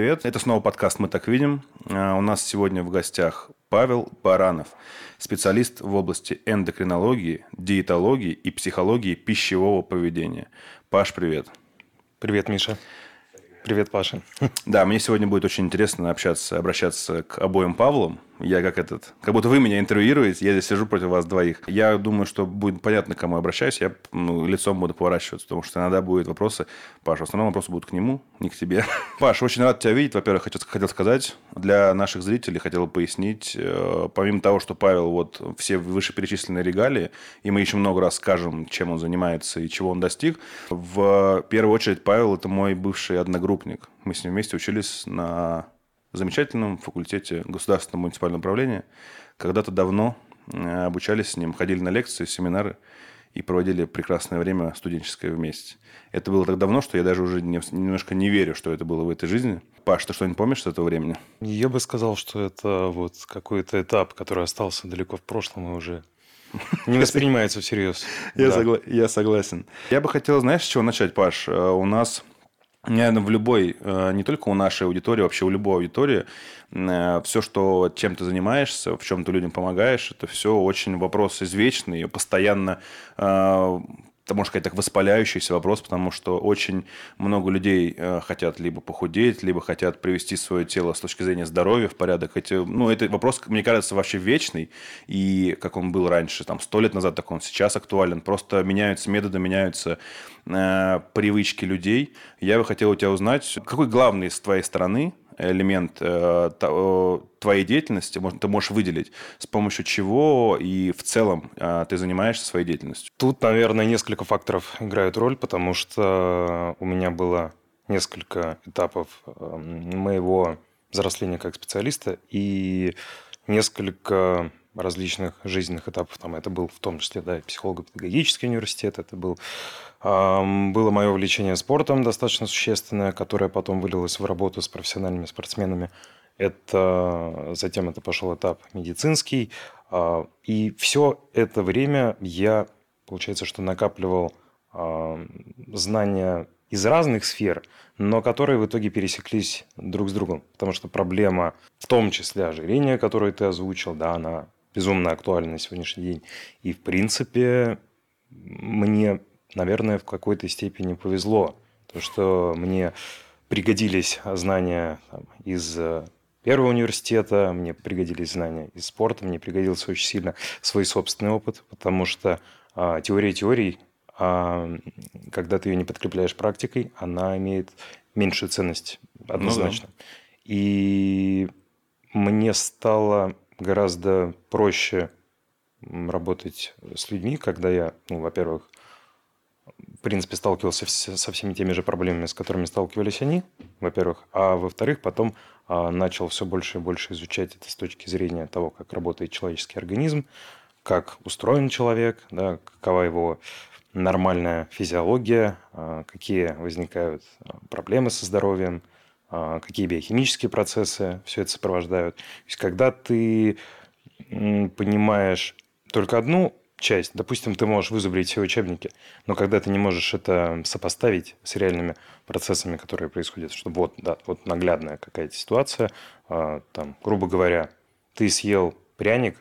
привет. Это снова подкаст «Мы так видим». У нас сегодня в гостях Павел Баранов, специалист в области эндокринологии, диетологии и психологии пищевого поведения. Паш, привет. Привет, Миша. Привет, Паша. Да, мне сегодня будет очень интересно обращаться к обоим Павлам. Я как будто вы меня интервьюируете, я здесь сижу против вас двоих. Я думаю, что будет понятно, к кому я обращаюсь. Я лицом буду поворачиваться, потому что иногда будут вопросы. Паша, в основном вопросы будут к нему, не к тебе. Паш, очень рад тебя видеть. Во-первых, хотел сказать для наших зрителей, хотел пояснить. Помимо того, что Павел, вот все вышеперечисленные регалии, и мы еще много раз скажем, чем он занимается и чего он достиг. В первую очередь, Павел – это мой бывший одногруппник. Мы с ним вместе учились на... в замечательном факультете государственного муниципального управления. Когда-то давно обучались с ним, ходили на лекции, семинары и проводили прекрасное время студенческое вместе. Это было так давно, что я даже уже немножко не верю, что это было в этой жизни. Паш, ты что-нибудь помнишь с этого времени? Я бы сказал, что это вот какой-то этап, который остался далеко в прошлом и уже не воспринимается всерьез. Я согласен. Я бы хотел, знаешь, с чего начать, Паш? У нас... Наверное, в любой, не только у нашей аудитории, вообще у любой аудитории, все, что, чем ты занимаешься, в чем ты людям помогаешь, это все очень вопрос извечный, постоянно, можно сказать, так воспаляющийся вопрос, потому что очень много людей хотят либо похудеть, либо хотят привести свое тело с точки зрения здоровья в порядок. Это вопрос, мне кажется, вообще вечный, и как он был раньше, там, 100 лет назад, так он сейчас актуален. Просто меняются методы, меняются привычки людей. Я бы хотел у тебя узнать, какой главный с твоей стороны элемент твоей деятельности ты можешь выделить, с помощью чего и в целом ты занимаешься своей деятельностью? Тут, наверное, несколько факторов играют роль, потому что у меня было несколько этапов моего взросления как специалиста и несколько различных жизненных этапов. Там это был в том числе и психолого-педагогический университет, это было мое увлечение спортом достаточно существенное, которое потом вылилось в работу с профессиональными спортсменами. Затем это пошел этап медицинский. И все это время я, получается, что накапливал знания из разных сфер, но которые в итоге пересеклись друг с другом. Потому что проблема, в том числе ожирения, которую ты озвучил, да, она безумно актуальна на сегодняшний день. И, в принципе, мне... Наверное, в какой-то степени повезло, то, что мне пригодились знания из первого университета, мне пригодились знания из спорта, мне пригодился очень сильно свой собственный опыт, потому что теория теорий, когда ты ее не подкрепляешь практикой, она имеет меньшую ценность однозначно. Ну да. И мне стало гораздо проще работать с людьми, когда я, во-первых, в принципе, сталкивался со всеми теми же проблемами, с которыми сталкивались они, во-первых. А во-вторых, потом начал все больше и больше изучать это с точки зрения того, как работает человеческий организм, как устроен человек, да, какова его нормальная физиология, какие возникают проблемы со здоровьем, какие биохимические процессы все это сопровождают. То есть, когда ты понимаешь только одну часть. Допустим, ты можешь вызубрить все учебники, но когда ты не можешь это сопоставить с реальными процессами, которые происходят, что вот, да, вот наглядная какая-то ситуация, там, грубо говоря, ты съел пряник,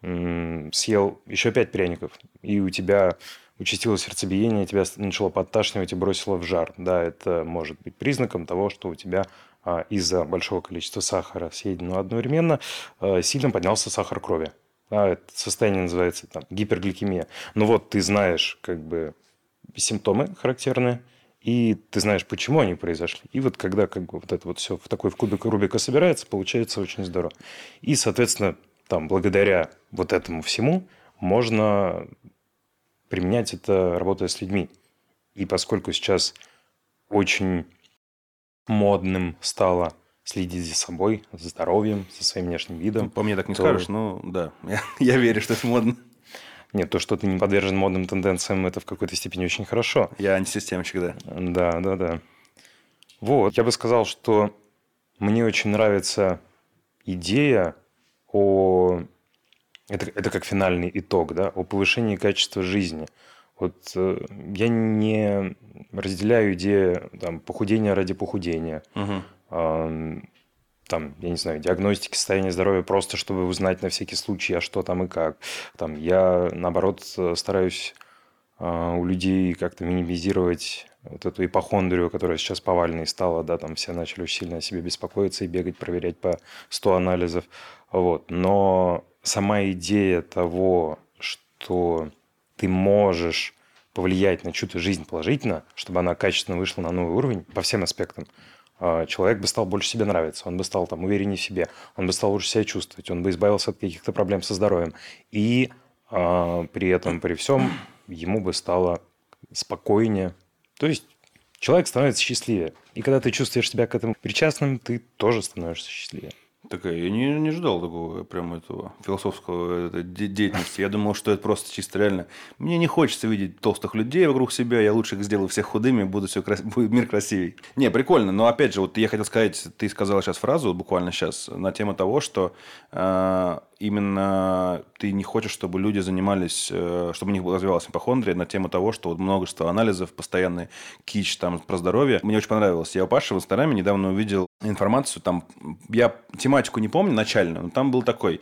съел еще 5 пряников, и у тебя участилось сердцебиение, тебя начало подташнивать и бросило в жар. Да, это может быть признаком того, что у тебя из-за большого количества сахара, съеденного одновременно, сильно поднялся сахар крови. Это состояние называется там, гипергликемия. Ну вот ты знаешь симптомы характерные, и ты знаешь, почему они произошли. И вот когда вот это вот все в такой кубик Рубика собирается, получается очень здорово. И, соответственно, там, благодаря вот этому всему можно применять это, работая с людьми. И поскольку сейчас очень модным стало... следить за собой, за здоровьем, за своим внешним видом. По мне так не скажешь, но да, я верю, что это модно. Нет, то, что ты не подвержен модным тенденциям, это в какой-то степени очень хорошо. Я антисистемщик, да. Да. Вот, я бы сказал, что мне очень нравится идея о... Это как финальный итог, да, о повышении качества жизни. Вот я не разделяю идею там, похудения ради похудения, там, я не знаю, диагностики состояния здоровья, просто чтобы узнать на всякий случай, а что там и как. Там, я, наоборот, стараюсь у людей как-то минимизировать вот эту ипохондрию, которая сейчас повальной стала, да, там все начали очень сильно о себе беспокоиться и бегать, проверять по 100 анализов. Вот. Но сама идея того, что ты можешь повлиять на чью-то жизнь положительно, чтобы она качественно вышла на новый уровень по всем аспектам, человек бы стал больше себе нравиться, он бы стал там увереннее в себе, он бы стал лучше себя чувствовать, он бы избавился от каких-то проблем со здоровьем. И при этом, при всем, ему бы стало спокойнее. То есть человек становится счастливее. И когда ты чувствуешь себя к этому причастным, ты тоже становишься счастливее. Так я не ожидал такого прям этого философского деятельности. Я думал, что это просто чисто реально. Мне не хочется видеть толстых людей вокруг себя. Я лучше их сделаю всех худыми, будет мир красивей. Не, прикольно. Но опять же, вот я хотел сказать, ты сказала сейчас фразу, буквально сейчас, на тему того, что именно ты не хочешь, чтобы люди занимались, чтобы у них развивалась ипохондрия на тему того, что вот множество анализов, постоянный кич там про здоровье. Мне очень понравилось. Я у Паши в Инстаграме недавно увидел информацию, там, я тематику не помню начально, но там был такой,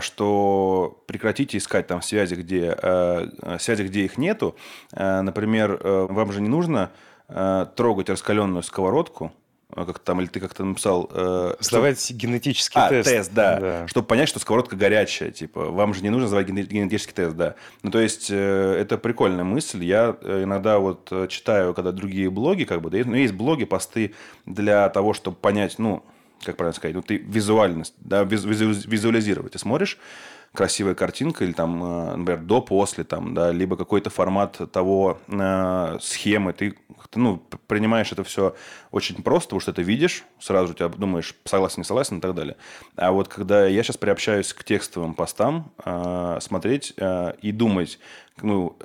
что прекратите искать там связи, где их нету. Например, вам же не нужно трогать раскаленную сковородку, как там, или ты как-то написал... Сдавать генетический тест. Тест, да. Чтобы понять, что сковородка горячая. Типа, вам же не нужно сдавать генетический тест, да. Ну, то есть, это прикольная мысль. Я иногда вот читаю, когда другие блоги, как бы, да, ну, есть блоги, посты для того, чтобы понять, ну, как правильно сказать, ну, ты визуальность, да, визуализировать. Ты смотришь, красивая картинка, или там, например, до-после, там, да, либо какой-то формат того схемы. Ты, ну, принимаешь это все очень просто, потому что ты видишь, сразу же тебя думаешь, согласен, не согласен и так далее. А вот когда я сейчас приобщаюсь к текстовым постам, смотреть и думать, ну,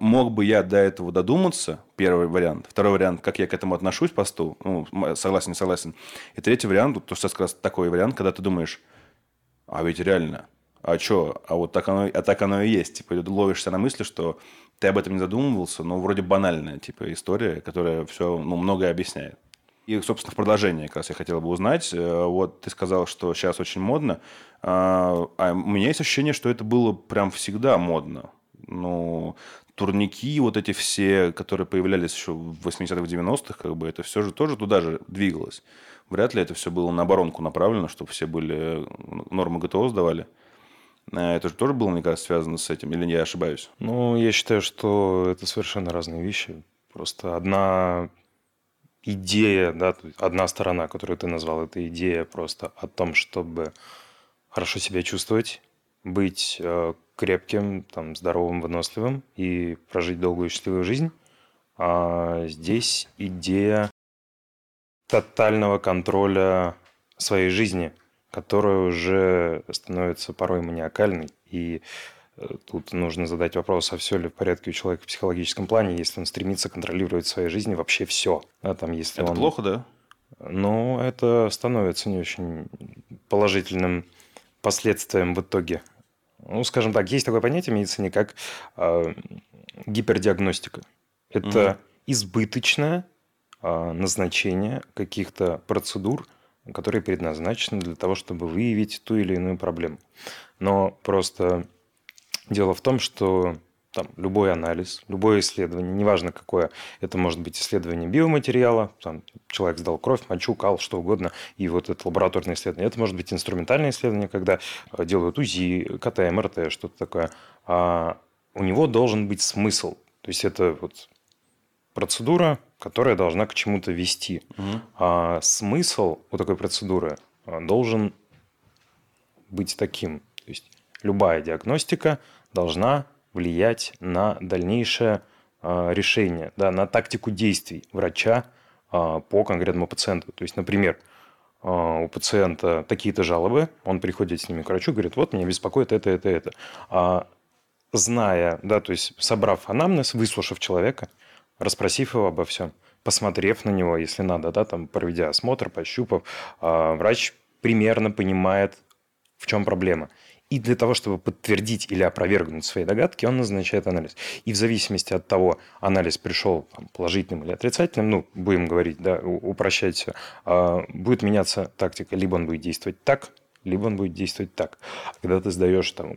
мог бы я до этого додуматься, первый вариант. Второй вариант, как я к этому отношусь, посту, ну, согласен, не согласен. И третий вариант, вот сейчас как раз такой вариант, когда ты думаешь, а ведь реально... А что? А вот так оно и есть. Типа, ловишься на мысли, что ты об этом не задумывался, но вроде банальная типа, история, которая все, ну, многое объясняет. И, собственно, в продолжение как раз я хотел бы узнать. Вот ты сказал, что сейчас очень модно. А у меня есть ощущение, что это было прям всегда модно. Ну, турники вот эти все, которые появлялись еще в 80-х, 90-х, как бы это все же тоже туда же двигалось. Вряд ли это все было на оборонку направлено, чтобы все были нормы ГТО сдавали. Это же тоже было, мне кажется, связано с этим, или я ошибаюсь? Ну, я считаю, что это совершенно разные вещи. Просто одна идея, да, одна сторона, которую ты назвал, это идея просто о том, чтобы хорошо себя чувствовать, быть крепким, там, здоровым, выносливым и прожить долгую и счастливую жизнь. А здесь идея тотального контроля своей жизни, которая уже становится порой маниакальной. И тут нужно задать вопрос, а все ли в порядке у человека в психологическом плане, если он стремится контролировать в своей жизни вообще все. А там, если это плохо, да? Ну, это становится не очень положительным последствием в итоге. Ну, скажем так, есть такое понятие в медицине, как гипердиагностика. Это избыточное назначение каких-то процедур, которые предназначены для того, чтобы выявить ту или иную проблему. Но просто дело в том, что там, любой анализ, любое исследование, неважно какое, это может быть исследование биоматериала, там, человек сдал кровь, мочу, кал, что угодно, и вот это лабораторное исследование. Это может быть инструментальное исследование, когда делают УЗИ, КТ, МРТ, что-то такое. А у него должен быть смысл. То есть, это вот процедура, которая должна к чему-то вести. А смысл у такой процедуры должен быть таким. То есть, любая диагностика должна влиять на дальнейшее решение, да, на тактику действий врача по конкретному пациенту. То есть, например, у пациента такие-то жалобы, он приходит с ними к врачу, говорит, вот меня беспокоит это, это. Зная, да, то есть, собрав анамнез, выслушав человека, расспросив его обо всем, посмотрев на него, если надо, да, там, проведя осмотр, пощупав, врач примерно понимает, в чем проблема. И для того, чтобы подтвердить или опровергнуть свои догадки, он назначает анализ. И в зависимости от того, анализ пришел там, положительным или отрицательным, ну, будем говорить, да, упрощать все, будет меняться тактика. Либо он будет действовать так, либо он будет действовать так. Когда ты сдаешь там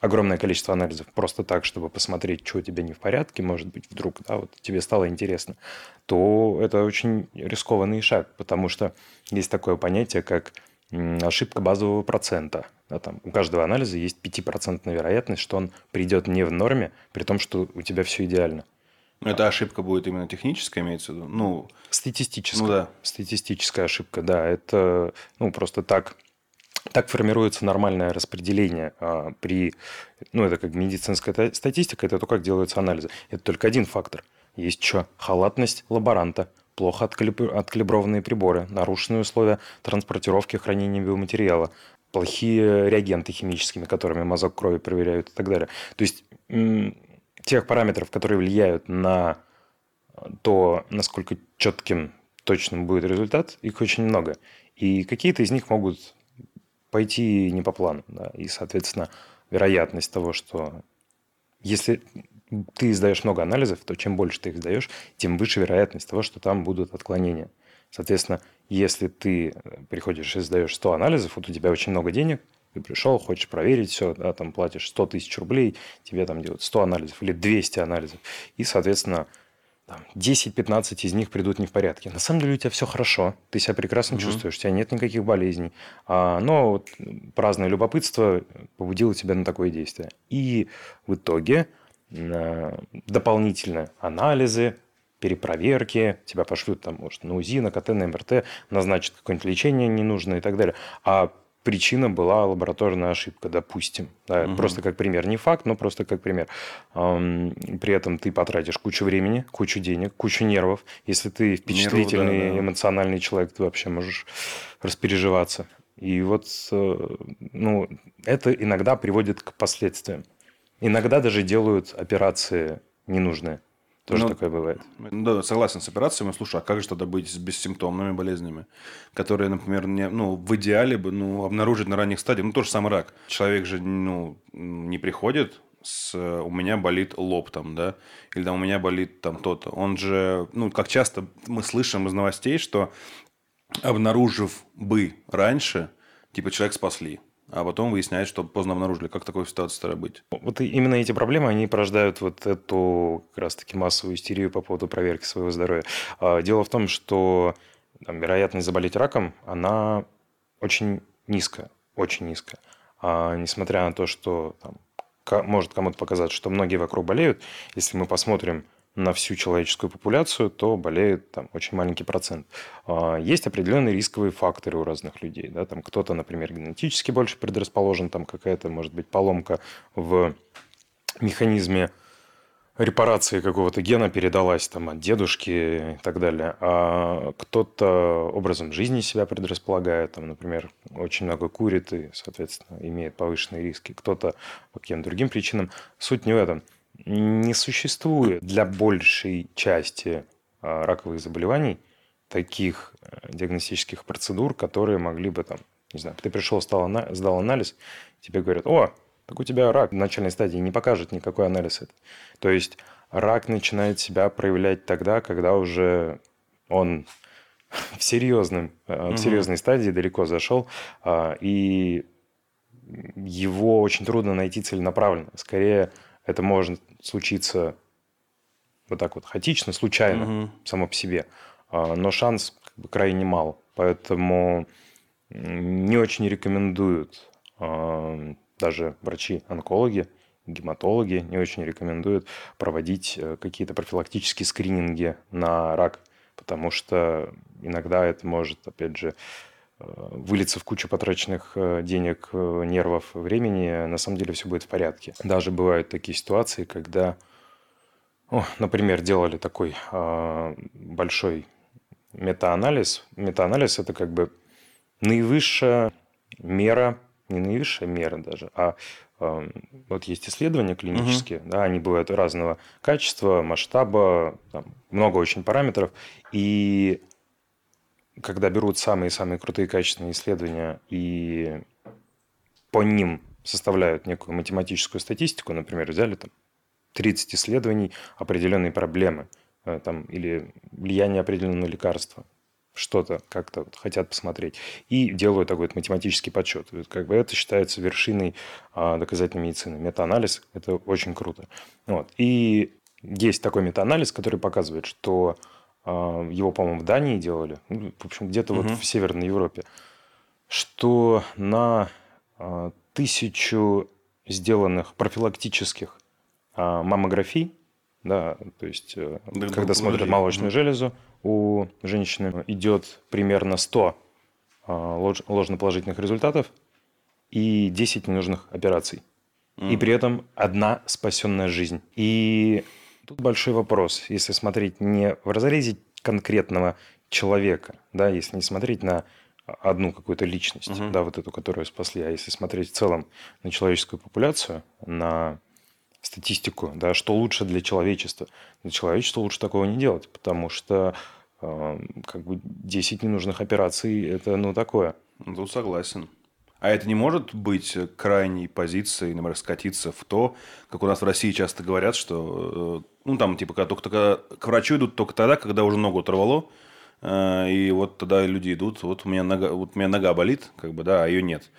огромное количество анализов просто так, чтобы посмотреть, что у тебя не в порядке, может быть, вдруг, да, вот тебе стало интересно, то это очень рискованный шаг, потому что есть такое понятие, как ошибка базового процента. Да, там, у каждого анализа есть 5% вероятность, что он придет не в норме, при том, что у тебя все идеально. Эта ошибка будет именно техническая, имеется в виду? Ну, статистическая. Ну, да. Статистическая ошибка, да. Это ну, просто так... Так формируется нормальное распределение при... Ну, это как медицинская статистика, это то, как делаются анализы. Это только один фактор. Есть еще халатность лаборанта, плохо откалиброванные приборы, нарушенные условия транспортировки и хранения биоматериала, плохие реагенты химическими, которыми мазок крови проверяют и так далее. То есть, тех параметров, которые влияют на то, насколько четким, точным будет результат, их очень много. И какие-то из них могут... пойти не по плану. Да. И, соответственно, вероятность того, что если ты сдаешь много анализов, то чем больше ты их сдаешь, тем выше вероятность того, что там будут отклонения. Соответственно, если ты приходишь и сдаешь 100 анализов, вот у тебя очень много денег, ты пришел, хочешь проверить все, да, там платишь 100 тысяч рублей, тебе там делают 100 анализов или 200 анализов. И, соответственно, 10-15 из них придут не в порядке. На самом деле у тебя все хорошо, ты себя прекрасно чувствуешь, у тебя нет никаких болезней. Но вот праздное любопытство побудило тебя на такое действие. И в итоге дополнительные анализы, перепроверки, тебя пошлют там, может, на УЗИ, на КТ, на МРТ, назначат какое-нибудь лечение ненужное и так далее. А причина была лабораторная ошибка, допустим. Да, просто как пример. Не факт, но просто как пример. При этом ты потратишь кучу времени, кучу денег, кучу нервов. Если ты впечатлительный, эмоциональный человек, ты вообще можешь распереживаться. И вот ну, это иногда приводит к последствиям. Иногда даже делают операции ненужные. Тоже такое бывает. Да, согласен с операциями. Слушай, а как же тогда быть с бессимптомными болезнями, которые, например, в идеале бы обнаружить на ранних стадиях? Ну, тот же самый рак. Человек же не приходит с «у меня болит лоб», там, да? Или там, «у меня болит там то-то». Он же, как часто мы слышим из новостей, что обнаружив бы раньше, типа человек спасли. А потом выясняют, что поздно обнаружили. Как такой ситуации старая быть? Вот именно эти проблемы, они порождают вот эту как раз-таки массовую истерию по поводу проверки своего здоровья. Дело в том, что вероятность заболеть раком, она очень низкая. Очень низкая. Несмотря на то, что может кому-то показаться, что многие вокруг болеют, если мы посмотрим на всю человеческую популяцию, то болеет очень маленький процент. Есть определенные рисковые факторы у разных людей. Да? Там кто-то, например, генетически больше предрасположен, там какая-то, может быть, поломка в механизме репарации какого-то гена передалась там, от дедушки и так далее. А кто-то образом жизни себя предрасполагает, там, например, очень много курит и, соответственно, имеет повышенные риски. Кто-то по каким-то другим причинам. Суть не в этом. Не существует для большей части раковых заболеваний таких диагностических процедур, которые могли бы, ты пришел, сдал анализ, тебе говорят, так у тебя рак в начальной стадии, не покажет никакой анализ. То есть рак начинает себя проявлять тогда, когда уже он в серьезной стадии далеко зашел, и его очень трудно найти целенаправленно. Скорее, это может случиться вот так вот хаотично, случайно, само по себе. Но шанс крайне мал. Поэтому не очень рекомендуют даже врачи-онкологи, гематологи, не очень рекомендуют проводить какие-то профилактические скрининги на рак. Потому что иногда это может, опять же, вылиться в кучу потраченных денег, нервов, времени, на самом деле все будет в порядке. Даже бывают такие ситуации, когда, например, делали такой большой метаанализ. Метаанализ – это как бы наивысшая мера, не наивысшая мера даже, а вот есть исследования клинические, да, они бывают разного качества, масштаба, много очень параметров, и когда берут самые-самые крутые качественные исследования и по ним составляют некую математическую статистику, например, взяли там 30 исследований определенной проблемы там, или влияние определенного лекарства, что-то как-то хотят посмотреть, и делают такой математический подсчет. Как бы это считается вершиной доказательной медицины. Метаанализ – это очень круто. Вот. И есть такой метаанализ, который показывает, что его, по-моему, в Дании делали, ну, в общем, где-то вот в Северной Европе, что на 1000 сделанных профилактических маммографий, да, то есть, да, когда смотрят молочную железу, у женщины идет примерно 100 ложноположительных результатов и 10 ненужных операций. И при этом одна спасенная жизнь. И тут большой вопрос, если смотреть не в разрезе конкретного человека, да, если не смотреть на одну какую-то личность, да, вот эту, которую спасли, а если смотреть в целом на человеческую популяцию, на статистику, да, что лучше для человечества. Для человечества лучше такого не делать, потому что как бы 10 ненужных операций – это ну такое. Ну, согласен. А это не может быть крайней позицией, например, скатиться в то, как у нас в России часто говорят, что ну там типа когда к врачу идут только тогда, когда уже ногу оторвало, и вот тогда люди идут, вот у меня нога болит, как бы, да, а ее нет.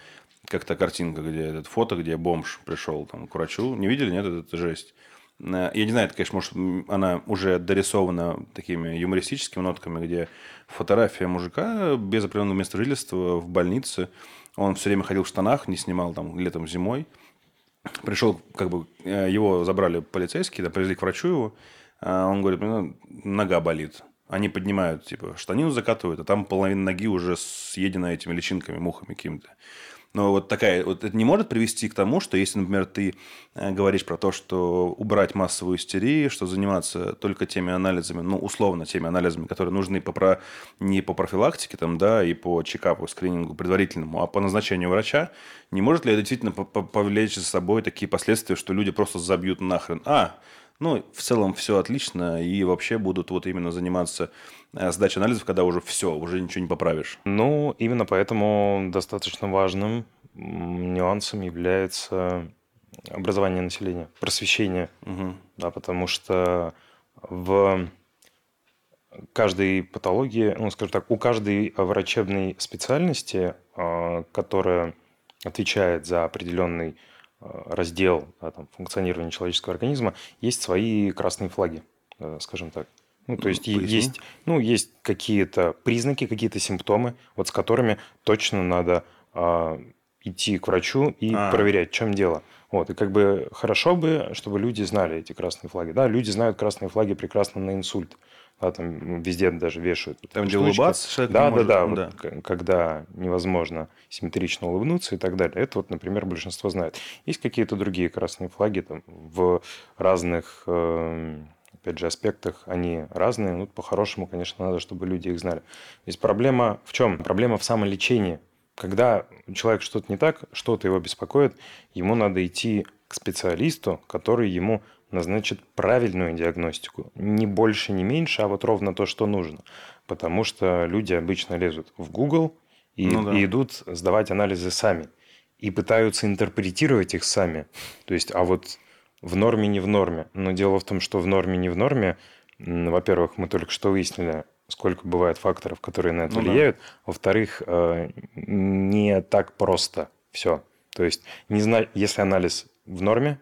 Как та картинка, где это фото, где бомж пришел там, к врачу. Не видели? Нет, это жесть. Я не знаю, это, конечно, может, она уже дорисована такими юмористическими нотками, где фотография мужика без определенного места жительства в больнице. Он все время ходил в штанах, не снимал там летом, зимой. Пришел, как бы, его забрали полицейские, да, привезли к врачу его. Он говорит, нога болит. Они поднимают, типа, штанину закатывают, а там половина ноги уже съедена этими личинками, мухами какими-то. Но вот такая, вот это не может привести к тому, что если, например, ты говоришь про то, что убрать массовую истерию, что заниматься только теми анализами, ну, условно, теми анализами, которые нужны не по профилактике, там, да, и по чекапу, скринингу предварительному, а по назначению врача, не может ли это действительно повлечь за собой такие последствия, что люди просто забьют нахрен? Ну, в целом все отлично, и вообще будут вот именно заниматься сдачей анализов, когда уже все, уже ничего не поправишь. Ну, именно поэтому достаточно важным нюансом является образование населения, просвещение. Да, потому что в каждой патологии, ну, скажем так, у каждой врачебной специальности, которая отвечает за определенный раздел, да, там, функционирования человеческого организма, есть свои красные флаги, скажем так. Ну, то есть, есть какие-то признаки, какие-то симптомы, вот с которыми точно надо идти к врачу и проверять, в чем дело. Вот. И как бы хорошо бы, чтобы люди знали эти красные флаги. Да, люди знают красные флаги прекрасно на инсульт. Да, там везде даже вешают. Там, где улыбаться, да. Вот, когда невозможно симметрично улыбнуться и так далее. Это, вот, например, большинство знает. Есть какие-то другие красные флаги там, в разных, опять же, аспектах. Они разные. Ну, по-хорошему, конечно, надо, чтобы люди их знали. Здесь проблема в чем? Проблема в самолечении. Когда человек что-то не так, что-то его беспокоит, ему надо идти к специалисту, который ему назначит правильную диагностику. Не больше, не меньше, а вот ровно то, что нужно. Потому что люди обычно лезут в Google и идут сдавать анализы сами. И пытаются интерпретировать их сами. То есть, а вот в норме, не в норме. Но дело в том, что в норме, не в норме, во-первых, мы только что выяснили, сколько бывает факторов, которые на это влияют. Во-вторых, не так просто все. То есть, если анализ в норме,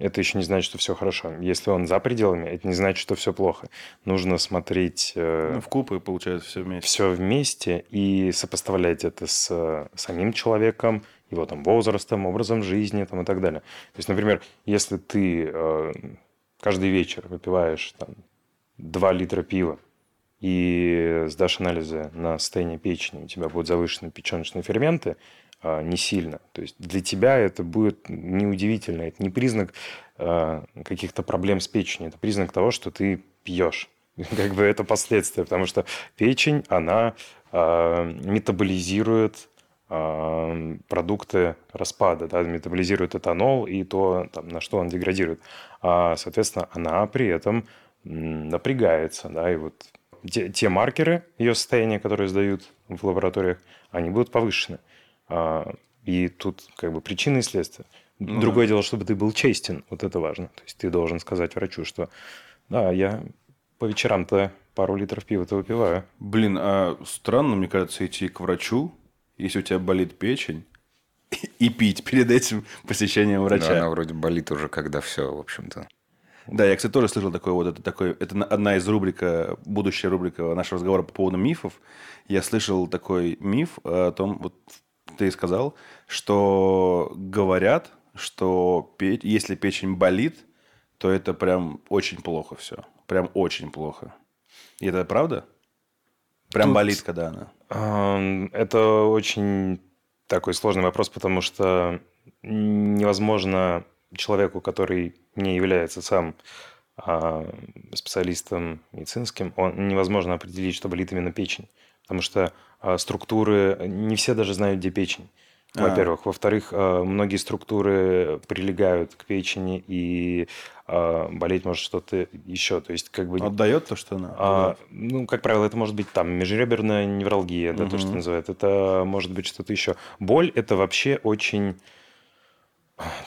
это еще не значит, что все хорошо. Если он за пределами, это не значит, что все плохо. Нужно смотреть... в купы, получается, все вместе. Все вместе и сопоставлять это с самим человеком, его там возрастом, образом жизни там, и так далее. То есть, например, если ты каждый вечер выпиваешь там, 2 литра пива и сдашь анализы на состояние печени, у тебя будут завышены печеночные ферменты, не сильно. То есть для тебя это будет неудивительно. Это не признак каких-то проблем с печенью. Это признак того, что ты пьешь. Как бы это последствия. Потому что печень, она метаболизирует продукты распада. Да? Метаболизирует этанол и то, там, на что он деградирует. А, соответственно, она при этом напрягается. Да? И вот те маркеры ее состояния, которые сдают в лабораториях, они будут повышены. И тут как бы причины и следствия. Ну, другое дело, чтобы ты был честен. Вот это важно. То есть ты должен сказать врачу, что да, я по вечерам-то пару литров пива-то выпиваю. Блин, а странно, мне кажется, идти к врачу, если у тебя болит печень, и пить перед этим посещением врача. Да, она вроде болит уже, когда все, в общем-то. Да, я, кстати, тоже слышал такое вот... Это одна из рубрик, будущая рубрика нашего разговора по поводу мифов. Я слышал такой миф о том, вот ты сказал, что говорят, что если печень болит, то это прям очень плохо все. Прям очень плохо. И это правда? Прям болит, когда она? Это очень такой сложный вопрос, потому что невозможно... человеку, который не является сам специалистом медицинским, невозможно определить, что болит именно печень. Потому что структуры... Не все даже знают, где печень, во-первых. Во-вторых, многие структуры прилегают к печени, и болеть может что-то еще. То есть, как бы... Отдает то, что она? Как правило, это может быть там межреберная невралгия, да, то, что называют. Это может быть что-то еще. Боль – это вообще очень...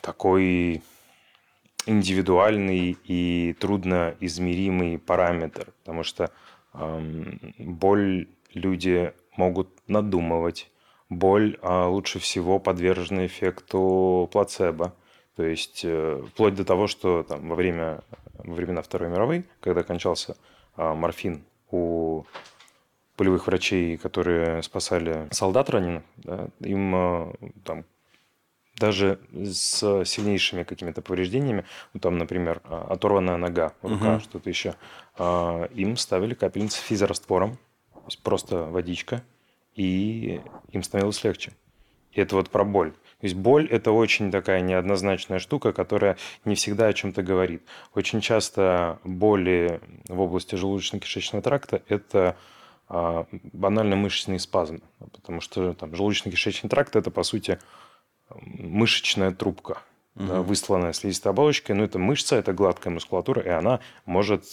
такой индивидуальный и трудноизмеримый параметр, потому что боль люди могут надумывать. Боль лучше всего подвержена эффекту плацебо. То есть, вплоть до того, что там, во времена Второй мировой, когда кончался морфин у полевых врачей, которые спасали солдат раненых, да, им там... Даже с сильнейшими какими-то повреждениями, ну, там, например, оторванная нога, рука, что-то еще, им ставили капельницу физраствором, то есть просто водичка, и им становилось легче. И это вот про боль. То есть боль – это очень такая неоднозначная штука, которая не всегда о чем-то говорит. Очень часто боли в области желудочно-кишечного тракта – это банально мышечный спазм, потому что там, желудочно-кишечный тракт – это, по сути, мышечная трубка, да, высланная слизистой оболочкой. Но это мышца, это гладкая мускулатура, и она может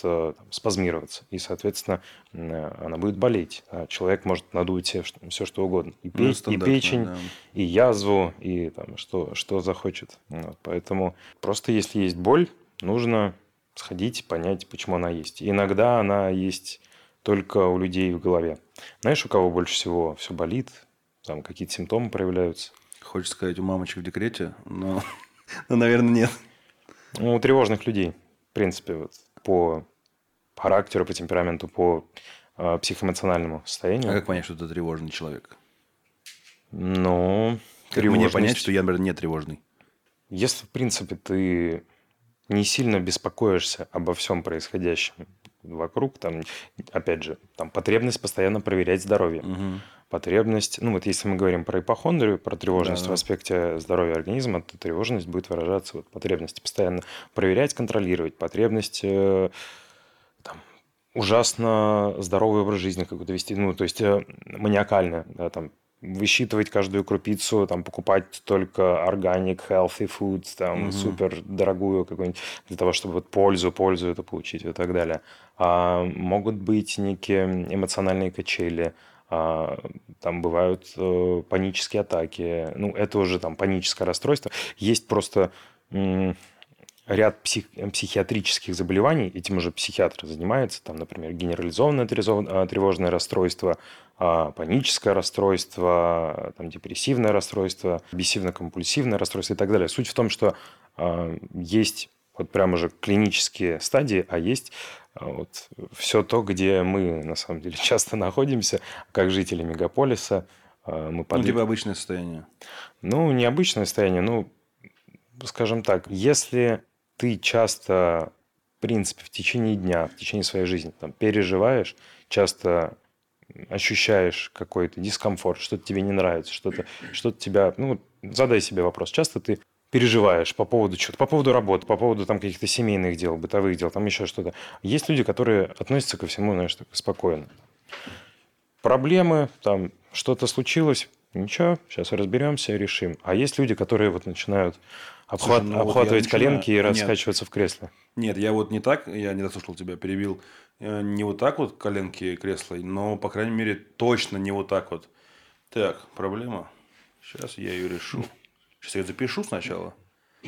спазмироваться. И, соответственно, она будет болеть. А человек может надуть все, что угодно. И печень, да. И язву, и там, что захочет. Вот, поэтому просто если есть боль, нужно сходить и понять, почему она есть. И иногда она есть только у людей в голове. Знаешь, у кого больше всего все болит, там какие-то симптомы проявляются? Хочешь сказать, у мамочек в декрете, но наверное, нет. У тревожных людей, в принципе, вот, по характеру, по темпераменту, по психоэмоциональному состоянию. А как понять, что ты тревожный человек? Как мне понять, что я, например, не тревожный? Если, в принципе, ты не сильно беспокоишься обо всем происходящем вокруг, там, опять же, там потребность постоянно проверять здоровье. Потребность, ну вот если мы говорим про ипохондрию, про тревожность в аспекте здоровья организма, то тревожность будет выражаться вот потребность постоянно проверять, контролировать, потребность там, ужасно здоровый образ жизни какой-то вести, ну то есть маниакально, да, там высчитывать каждую крупицу, там покупать только organic, healthy food, там супер дорогую какую-нибудь для того, чтобы вот пользу это получить и так далее. А могут быть некие эмоциональные качели. Там бывают панические атаки. Ну, это уже там паническое расстройство. Есть просто ряд психиатрических заболеваний. Этим уже психиатр занимается. Там, например, генерализованное тревожное расстройство, паническое расстройство, там, депрессивное расстройство, обсессивно-компульсивное расстройство и так далее. Суть в том, что есть вот прям уже клинические стадии, а есть... Вот, все то, где мы, на самом деле, часто находимся, как жители мегаполиса. Мы типа обычное состояние. Необычное состояние. Скажем так, если ты часто, в принципе, в течение дня, в течение своей жизни там, переживаешь, часто ощущаешь какой-то дискомфорт, что-то тебе не нравится, что-то тебя... задай себе вопрос. Часто ты... переживаешь по поводу чего-то, по поводу работы, по поводу там каких-то семейных дел, бытовых дел, там еще что-то. Есть люди, которые относятся ко всему, знаешь, так спокойно. Проблемы, там что-то случилось, ничего, сейчас разберемся и решим. А есть люди, которые вот начинают обхватывать коленки и раскачиваться в кресле. Нет, я вот не так, я не дослушал тебя, перебил. Не вот так вот коленки и кресло, но, по крайней мере, точно не вот так вот. Так, проблема... Сейчас я ее решу. Сейчас я запишу сначала.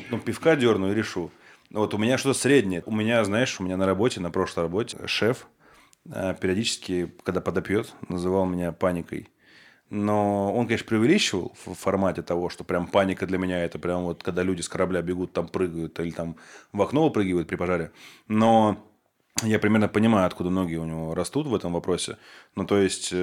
Ну, пивка дерну и решу. Вот у меня что-то среднее. У меня, знаешь, у меня на работе, на прошлой работе, шеф периодически, когда подопьет, называл меня паникой. Но он, конечно, преувеличивал в формате того, что прям паника для меня – это прям вот когда люди с корабля бегут, там прыгают или там в окно выпрыгивают при пожаре. Но я примерно понимаю, откуда ноги у него растут в этом вопросе. Ну, то есть, у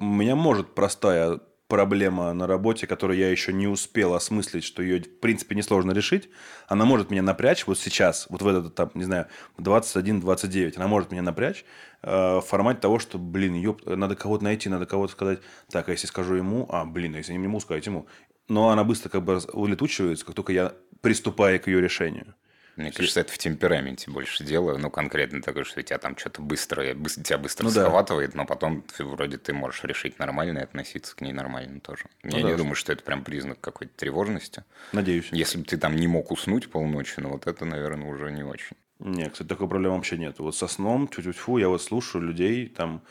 меня может простая проблема на работе, которую я еще не успел осмыслить, что ее, в принципе, несложно решить, она может меня напрячь вот сейчас, вот в этот, там, не знаю, 21-29, она может меня напрячь в формате того, что, блин, ее надо кого-то найти, надо кого-то сказать, так, а если скажу ему, если не ему, сказать ему. Но она быстро как бы улетучивается, как только я приступаю к ее решению. Мне кажется, это в темпераменте больше дело. Ну, конкретно такое, что тебя там что-то быстро схватывает, но потом ты, вроде ты можешь решить нормально и относиться к ней нормально тоже. Я не думаю, что это прям признак какой-то тревожности. Надеюсь. Если бы ты там не мог уснуть полночи, ну, вот это, наверное, уже не очень. Нет, кстати, такой проблемы вообще нет. Вот со сном, я вот слушаю людей, там,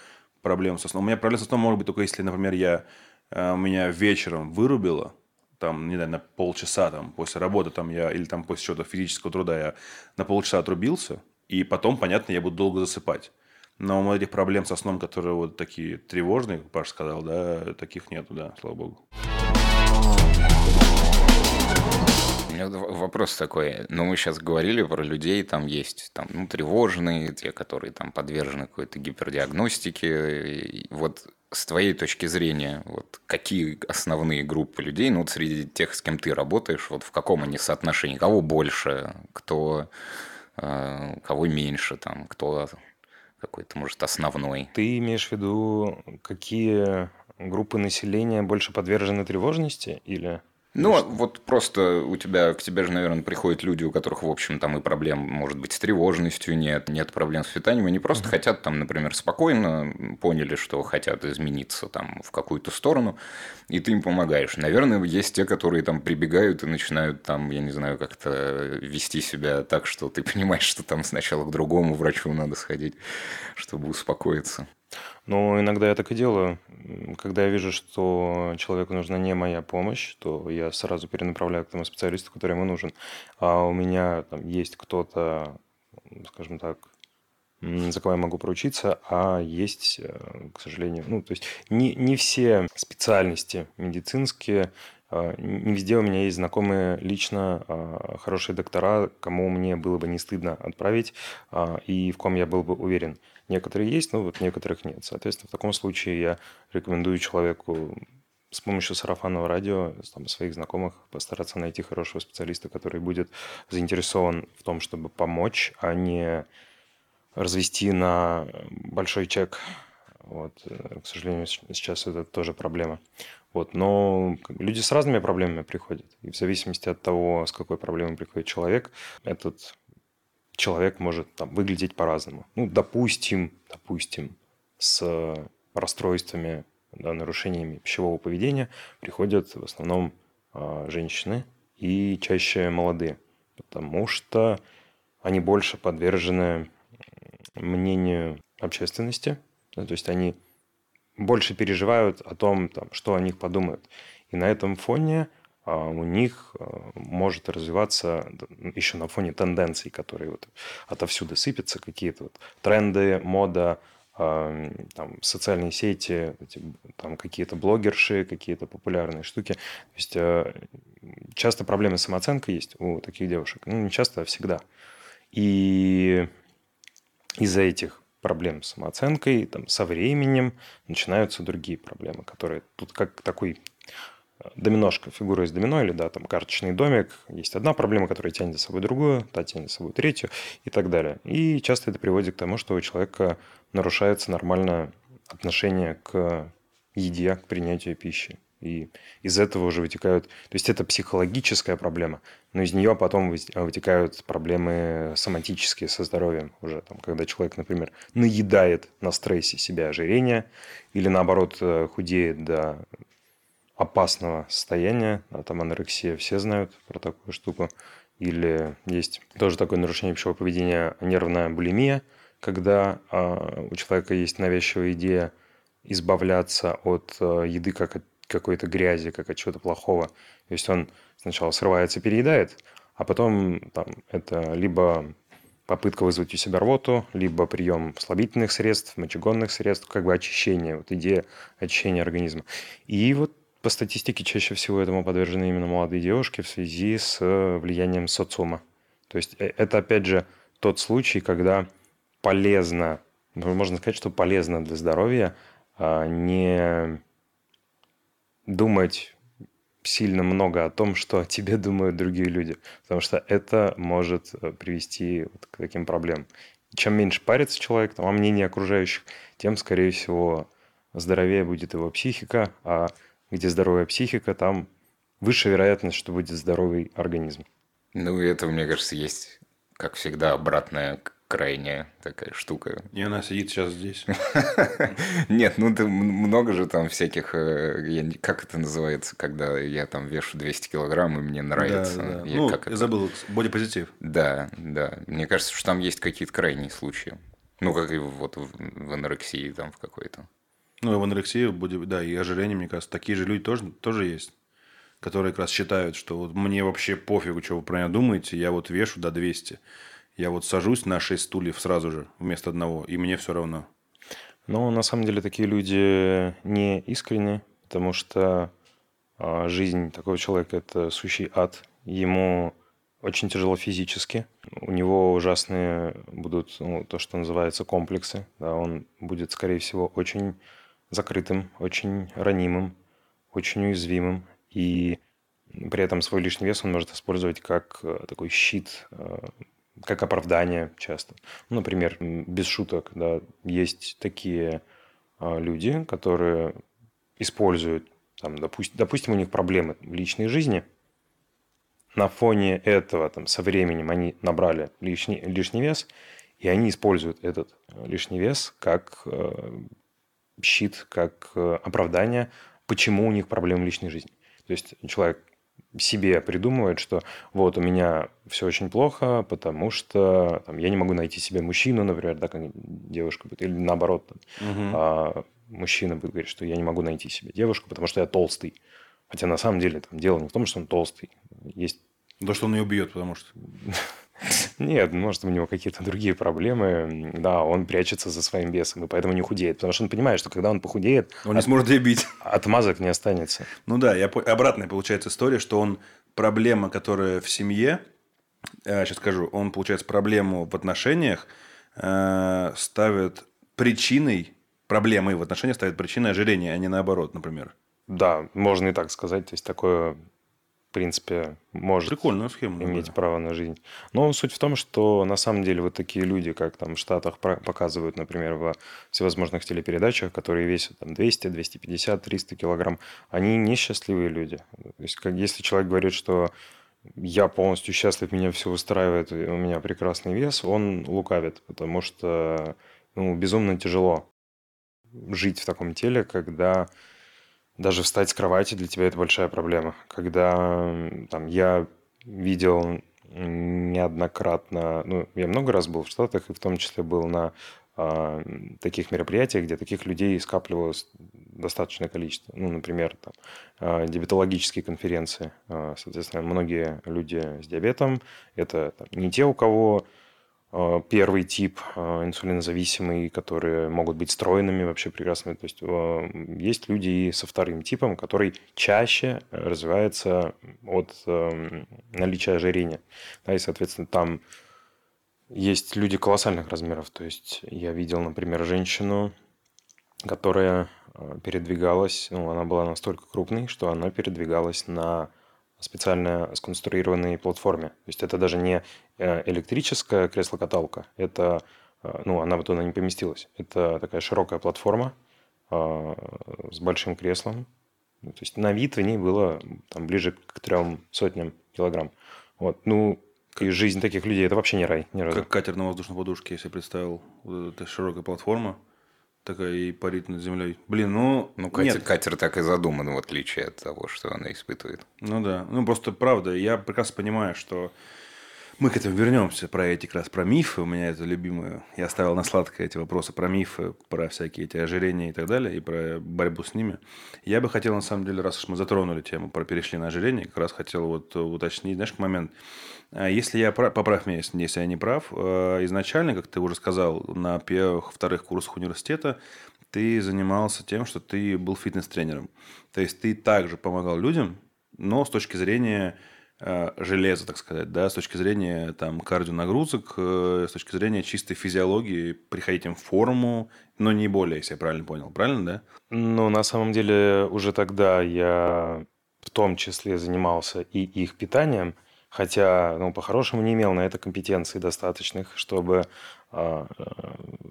проблемы со сном. У меня проблемы со сном может быть только если, например, меня вечером вырубило, там, не знаю, на полчаса там, после работы там, или там, после чего-то физического труда я на полчаса отрубился, и потом, понятно, я буду долго засыпать. Но у меня этих проблем со сном, которые вот такие тревожные, как Паша сказал, да, таких нету, да, слава богу. У меня вопрос такой. Мы сейчас говорили про людей, там есть тревожные, те, которые там подвержены какой-то гипердиагностике, и вот... С твоей точки зрения, вот какие основные группы людей, среди тех, с кем ты работаешь, вот в каком они соотношении? Кого больше, кого меньше, там, кто какой-то, может, основной? Ты имеешь в виду, какие группы населения больше подвержены тревожности или... Просто к тебе же, наверное, приходят люди, у которых, в общем, там и проблем, может быть, с тревожностью нет проблем с питанием, они просто хотят, там, например, спокойно, поняли, что хотят измениться там в какую-то сторону, и ты им помогаешь. Наверное, есть те, которые там прибегают и начинают там, я не знаю, как-то вести себя так, что ты понимаешь, что там сначала к другому врачу надо сходить, чтобы успокоиться. Иногда я так и делаю. Когда я вижу, что человеку нужна не моя помощь, то я сразу перенаправляю к тому специалисту, который ему нужен. А у меня там есть кто-то, скажем так, за кого я могу поручиться, а есть, к сожалению... то есть не все специальности медицинские, не везде у меня есть знакомые лично хорошие доктора, кому мне было бы не стыдно отправить и в ком я был бы уверен. Некоторые есть, некоторых нет. Соответственно, в таком случае я рекомендую человеку с помощью сарафанного радио, своих знакомых, постараться найти хорошего специалиста, который будет заинтересован в том, чтобы помочь, а не развести на большой чек. К сожалению, сейчас это тоже проблема. Но люди с разными проблемами приходят. И в зависимости от того, с какой проблемой приходит человек, этот... человек может выглядеть по-разному. Допустим, с расстройствами, нарушениями пищевого поведения приходят в основном женщины и чаще молодые, потому что они больше подвержены мнению общественности, то есть они больше переживают о том, что о них подумают. И на этом фоне... у них может развиваться еще на фоне тенденций, которые отовсюду сыпятся, какие-то тренды, мода, социальные сети, какие-то блогерши, какие-то популярные штуки. То есть часто проблемы с самооценкой есть у таких девушек. Не часто, а всегда. И из-за этих проблем с самооценкой со временем начинаются другие проблемы, которые тут как такой... доминошка, фигура из домино или карточный домик. Есть одна проблема, которая тянет за собой другую, та тянет за собой третью и так далее. И часто это приводит к тому, что у человека нарушается нормальное отношение к еде, к принятию пищи. И из этого уже вытекают... То есть это психологическая проблема, но из нее потом вытекают проблемы соматические со здоровьем. Уже когда человек, например, наедает на стрессе себя ожирение или, наоборот, худеет до... опасного состояния, анорексия, все знают про такую штуку, или есть тоже такое нарушение пищевого поведения, нервная булимия, когда у человека есть навязчивая идея избавляться от еды как от какой-то грязи, как от чего-то плохого. То есть он сначала срывается, переедает, а потом там, это либо попытка вызвать у себя рвоту, либо прием слабительных средств, мочегонных средств, как бы очищение, вот идея очищения организма. И вот по статистике чаще всего этому подвержены именно молодые девушки в связи с влиянием социума. То есть это, опять же, тот случай, когда полезно, можно сказать, что полезно для здоровья не думать сильно много о том, что о тебе думают другие люди, потому что это может привести к таким проблемам. Чем меньше парится человек о мнении окружающих, тем, скорее всего, здоровее будет его психика, а где здоровая психика, там выше вероятность, что будет здоровый организм. Ну, и это, мне кажется, есть, как всегда, обратная крайняя такая штука. И она сидит сейчас здесь. Нет, ну ты много же там всяких... Как это называется, когда я там вешу 200 килограмм, и мне нравится? Ну, я забыл, бодипозитив. Да, да. Мне кажется, что там есть какие-то крайние случаи. Ну, как и вот в анорексии там в какой-то. Ну, и в анорексии, да, и ожирение, мне кажется, такие же люди тоже есть, которые как раз считают, что вот мне вообще пофигу, что вы про меня думаете, я вот вешу до 200. Я вот сажусь на 6 стульев сразу же вместо одного, и мне все равно. Ну, на самом деле, такие люди не искренни, потому что жизнь такого человека – это сущий ад. Ему очень тяжело физически. У него ужасные будут, ну, то, что называется, комплексы. Да, он будет, скорее всего, очень закрытым, очень ранимым, очень уязвимым. И при этом свой лишний вес он может использовать как такой щит, как оправдание часто. Ну, например, без шуток, да, есть такие люди, которые используют, там, допустим, у них проблемы в личной жизни. На фоне этого там, со временем они набрали лишний вес, и они используют этот лишний вес как щит, как оправдание, почему у них проблемы в личной жизни. То есть человек себе придумывает, что вот у меня все очень плохо, потому что там, я не могу найти себе мужчину, например, да, как девушка будет, или наоборот, там, мужчина будет говорить, что я не могу найти себе девушку, потому что я толстый. Хотя на самом деле там, дело не в том, что он толстый. Есть... Да что он ее бьет, потому что... Нет, может, у него какие-то другие проблемы. Да, он прячется за своим весом, и поэтому не худеет. Потому что он понимает, что когда он похудеет... Он не сможет ее бить. Отмазок не останется. Ну да, обратная получается история, что он... Проблема, которая в семье... Сейчас скажу. Он, получается, проблему в отношениях ставит причиной... Проблемы в отношениях ставит причиной ожирения, а не наоборот, например. Да, можно и так сказать. То есть, такое... в принципе, может схема, иметь право на жизнь. Но суть в том, что на самом деле вот такие люди, как там в Штатах показывают, например, во всевозможных телепередачах, которые весят там 200, 250, 300 килограмм, они несчастливые люди. То есть, как если человек говорит, что я полностью счастлив, меня все устраивает, у меня прекрасный вес, он лукавит, потому что ну, безумно тяжело жить в таком теле, когда... Даже встать с кровати для тебя – это большая проблема. Когда там, я видел неоднократно... Ну, я много раз был в Штатах, и в том числе был на таких мероприятиях, где таких людей скапливалось достаточное количество. Ну, например, там, диабетологические конференции. Соответственно, многие люди с диабетом – это там, не те, у кого... первый тип инсулинозависимый, которые могут быть стройными, вообще прекрасными. То есть, есть люди и со вторым типом, который чаще развивается от наличия ожирения. Да, и, соответственно, там есть люди колоссальных размеров. То есть, я видел, например, женщину, которая передвигалась, ну, она была настолько крупной, что она передвигалась на... специально сконструированной платформе. То есть, это даже не электрическая кресло-каталка. Это, ну, она бы туда не поместилась. Это такая широкая платформа с большим креслом. То есть, на вид в ней было там, ближе к 300 килограмм. Вот. Ну, и жизнь таких людей – это вообще не рай. Ни разу. Как катер на воздушной подушке, если представил. Вот эта широкая платформа. Такая и парит над землей. Блин, ну катер так и задуман, в отличие от того, что она испытывает. Ну да. Ну, просто правда. Я прекрасно понимаю, что Мы к этому вернемся, про эти как раз про мифы. У меня это любимое. Я оставил на сладкое эти вопросы про мифы, про всякие эти ожирения и так далее, и про борьбу с ними. Я бы хотел, на самом деле, раз уж мы затронули тему, про перешли на ожирение, как раз хотел вот уточнить, знаешь, момент. Если я прав, поправь меня, если я не прав, изначально, как ты уже сказал, на первых-вторых курсах университета ты занимался тем, что ты был фитнес-тренером. То есть ты также помогал людям, но с точки зрения железа, так сказать, да, с точки зрения там, кардионагрузок, с точки зрения чистой физиологии, приходить им в форму, но не более, если я правильно понял. Правильно, да? Ну, на самом деле, уже тогда я в том числе занимался и их питанием, хотя, ну, по-хорошему, не имел на это компетенций достаточных, чтобы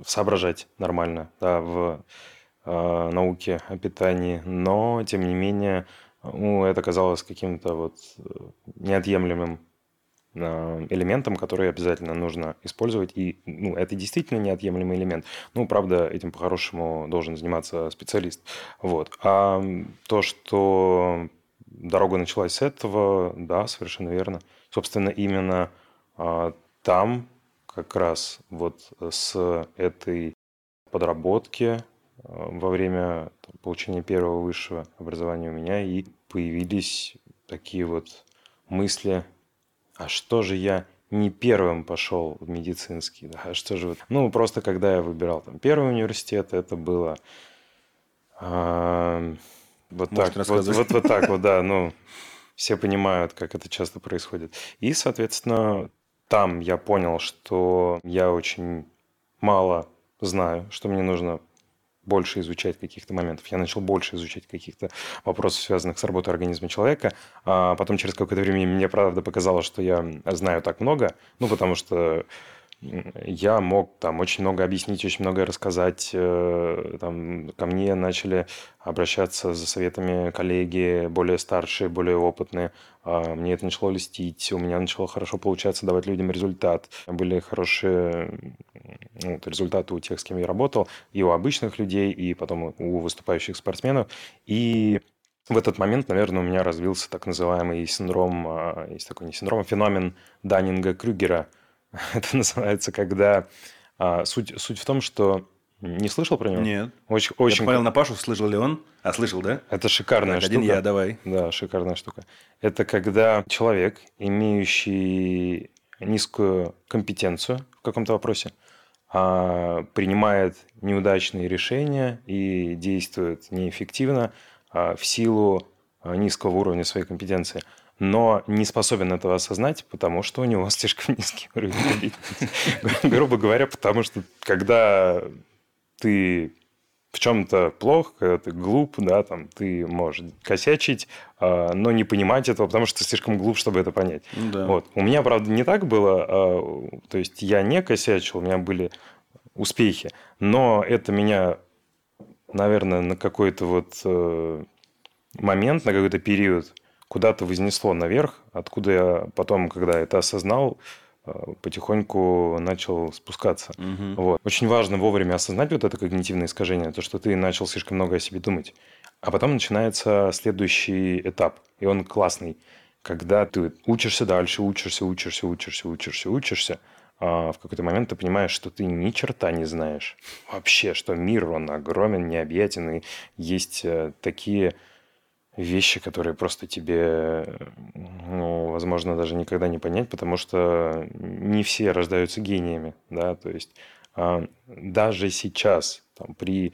соображать нормально, да, в науке о питании, но, тем не менее, ну, это казалось каким-то вот неотъемлемым элементом, который обязательно нужно использовать. И, ну, это действительно неотъемлемый элемент. Ну, правда, этим по-хорошему должен заниматься специалист. Вот. А то, что дорога началась с этого, да, совершенно верно. Собственно, именно там как раз вот с этой подработки во время получения первого высшего образования у меня и появились такие вот мысли, а что же я не первым пошел в медицинский, да, а что же вот... Ну, просто когда я выбирал там первый университет, это было вот так, вот так вот, да, ну, все понимают, как это часто происходит. И, соответственно, там я понял, что я очень мало знаю, что мне нужно больше изучать каких-то моментов. Я начал больше изучать каких-то вопросов, связанных с работой организма человека. А потом через какое-то время мне, правда, показалось, что я знаю так много, ну, потому что я мог там очень много объяснить, очень многое рассказать. Там, ко мне начали обращаться за советами коллеги, более старшие, более опытные. Мне это начало льстить, у меня начало хорошо получаться давать людям результат. Были хорошие вот, результаты у тех, с кем я работал, и у обычных людей, и потом у выступающих спортсменов. И в этот момент, наверное, у меня развился так называемый синдром, есть такой не синдром, а феномен Даннинга-Крюгера. Это называется, когда... Суть в том, что... Не слышал про него? Нет. Очень... Я понял на Пашу, слышал ли он? А слышал, да? Это шикарная штука. Один я, давай. Да, шикарная штука. Это когда человек, имеющий низкую компетенцию в каком-то вопросе, принимает неудачные решения и действует неэффективно в силу низкого уровня своей компетенции, но не способен этого осознать, потому что у него слишком низкий уровень компетенции. Грубо говоря, потому что когда ты в чем-то плох, когда ты глуп, да, там, ты можешь косячить, но не понимать этого, потому что ты слишком глуп, чтобы это понять. Да. Вот. У меня, правда, не так было. То есть, я не косячил, у меня были успехи, но это меня, наверное, на какой-то вот момент, на какой-то период куда-то вознесло наверх, откуда я потом, когда это осознал, потихоньку начал спускаться. Угу. Вот. Очень важно вовремя осознать вот это когнитивное искажение, то, что ты начал слишком много о себе думать. А потом начинается следующий этап, и он классный, когда ты учишься дальше, учишься, а в какой-то момент ты понимаешь, что ты ни черта не знаешь вообще, что мир, он огромен, необъятен, и есть такие... вещи, которые просто тебе, ну, возможно, даже никогда не понять, потому что не все рождаются гениями, да, то есть даже сейчас, там, при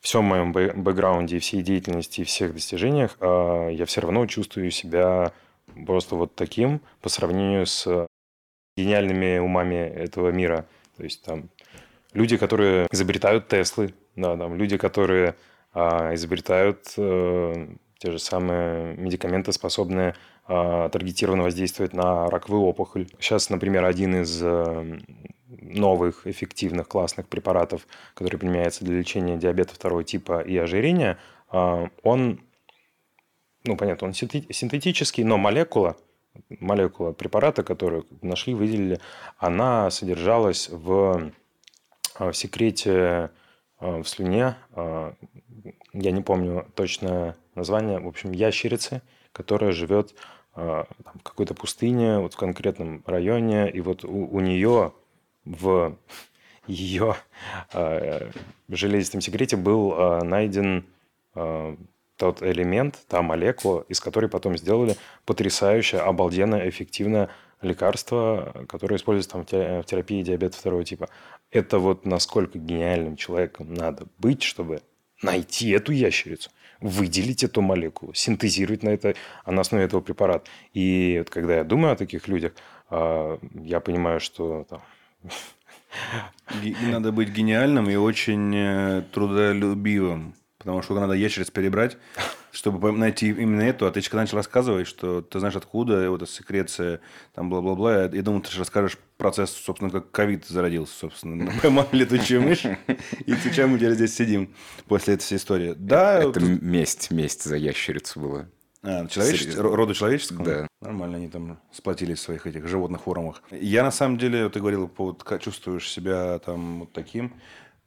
всем моем бэкграунде, всей деятельности, всех достижениях, я все равно чувствую себя просто вот таким по сравнению с гениальными умами этого мира, то есть там люди, которые изобретают Теслы, да, там люди, которые изобретают те же самые медикаменты, способные таргетированно воздействовать на раковую опухоль. Сейчас, например, один из новых, эффективных, классных препаратов, который применяется для лечения диабета 2 типа и ожирения, он, ну, понятно, он синтетический, но молекула препарата, которую нашли, выделили, она содержалась в секрете, в слюне, я не помню точно название, в общем, ящерицы, которая живет в какой-то пустыне, вот в конкретном районе, и вот у нее в ее железистом секрете был найден тот элемент, та молекула, из которой потом сделали потрясающе, обалденно, эффективное лекарство, которое используется там в терапии диабета 2 типа. Это вот насколько гениальным человеком надо быть, чтобы найти эту ящерицу, выделить эту молекулу, синтезировать на основе этого препарат. И вот когда я думаю о таких людях, я понимаю, что... Там... Надо быть гениальным и очень трудолюбивым. Потому что надо ящериц перебрать, чтобы найти именно эту. А ты когда начал рассказывать, что ты знаешь откуда, вот эта секреция, там бла-бла-бла. Я думал, ты же расскажешь процесс, собственно, как ковид зародился, собственно. Поймали летучую мышь, и сейчас мы теперь здесь сидим после этой всей истории. Да, это месть за ящерицу была. А, роду человеческому? Да. Нормально они там сплотились в своих этих животных форумах. Я на самом деле, вот ты говорил, как чувствуешь себя там вот таким.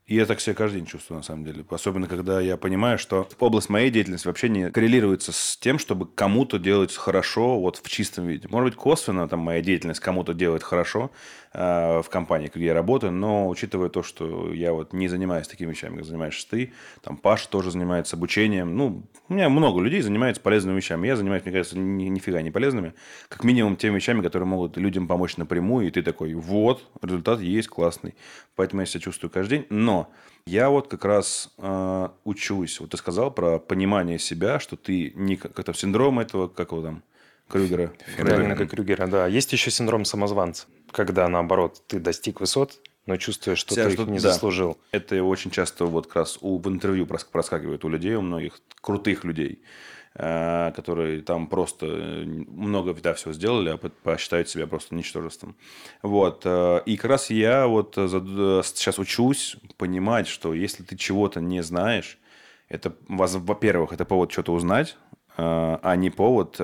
И я так себя каждый день чувствую, на самом деле. Особенно, когда я понимаю, что область моей деятельности вообще не коррелируется с тем, чтобы кому-то делать хорошо вот в чистом виде. Может быть, косвенно там, моя деятельность кому-то делает хорошо в компании, где я работаю, но учитывая то, что я вот не занимаюсь такими вещами, как занимаешься ты, там Паша тоже занимается обучением. Ну, у меня много людей занимаются полезными вещами. Я занимаюсь, мне кажется, нифига не полезными. Как минимум, теми вещами, которые могут людям помочь напрямую. И ты такой, вот, результат есть, классный. Поэтому я себя чувствую каждый день. Но я вот как раз учусь. Вот ты сказал про понимание себя, что ты не как-то синдром этого, как его там, Крюгера. Крюгера, да. Есть еще синдром самозванца, когда, наоборот, ты достиг высот, но чувствуешь, что ты их не заслужил. Это очень часто вот как раз в интервью проскакивает у людей, у многих крутых людей, которые там просто много всего сделали, а посчитают себя просто ничтожеством. Вот. И как раз я вот сейчас учусь понимать, что если ты чего-то не знаешь, это, во-первых, это повод что-то узнать, а не повод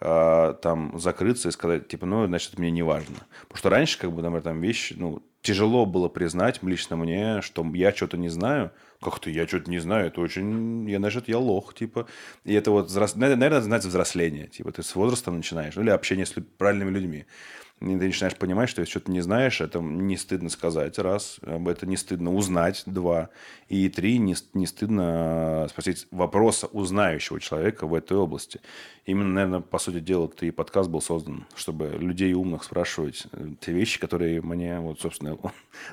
там закрыться и сказать, типа, ну, значит, это мне не важно. Потому что раньше, как бы, например, там вещи, ну, тяжело было признать лично мне, что я что-то не знаю. Как-то я что-то не знаю, это очень... Я, значит, я лох, типа. И это вот, наверное, называется взросление. Типа, ты с возрастом начинаешь, или общение с правильными людьми. И ты начинаешь понимать, что если что-то не знаешь, это не стыдно сказать, раз. Это не стыдно узнать, два. И три, не стыдно спросить вопроса у знающего человека в этой области. Именно, наверное, по сути дела, и подкаст был создан, чтобы людей умных спрашивать те вещи, которые мне, вот, собственно,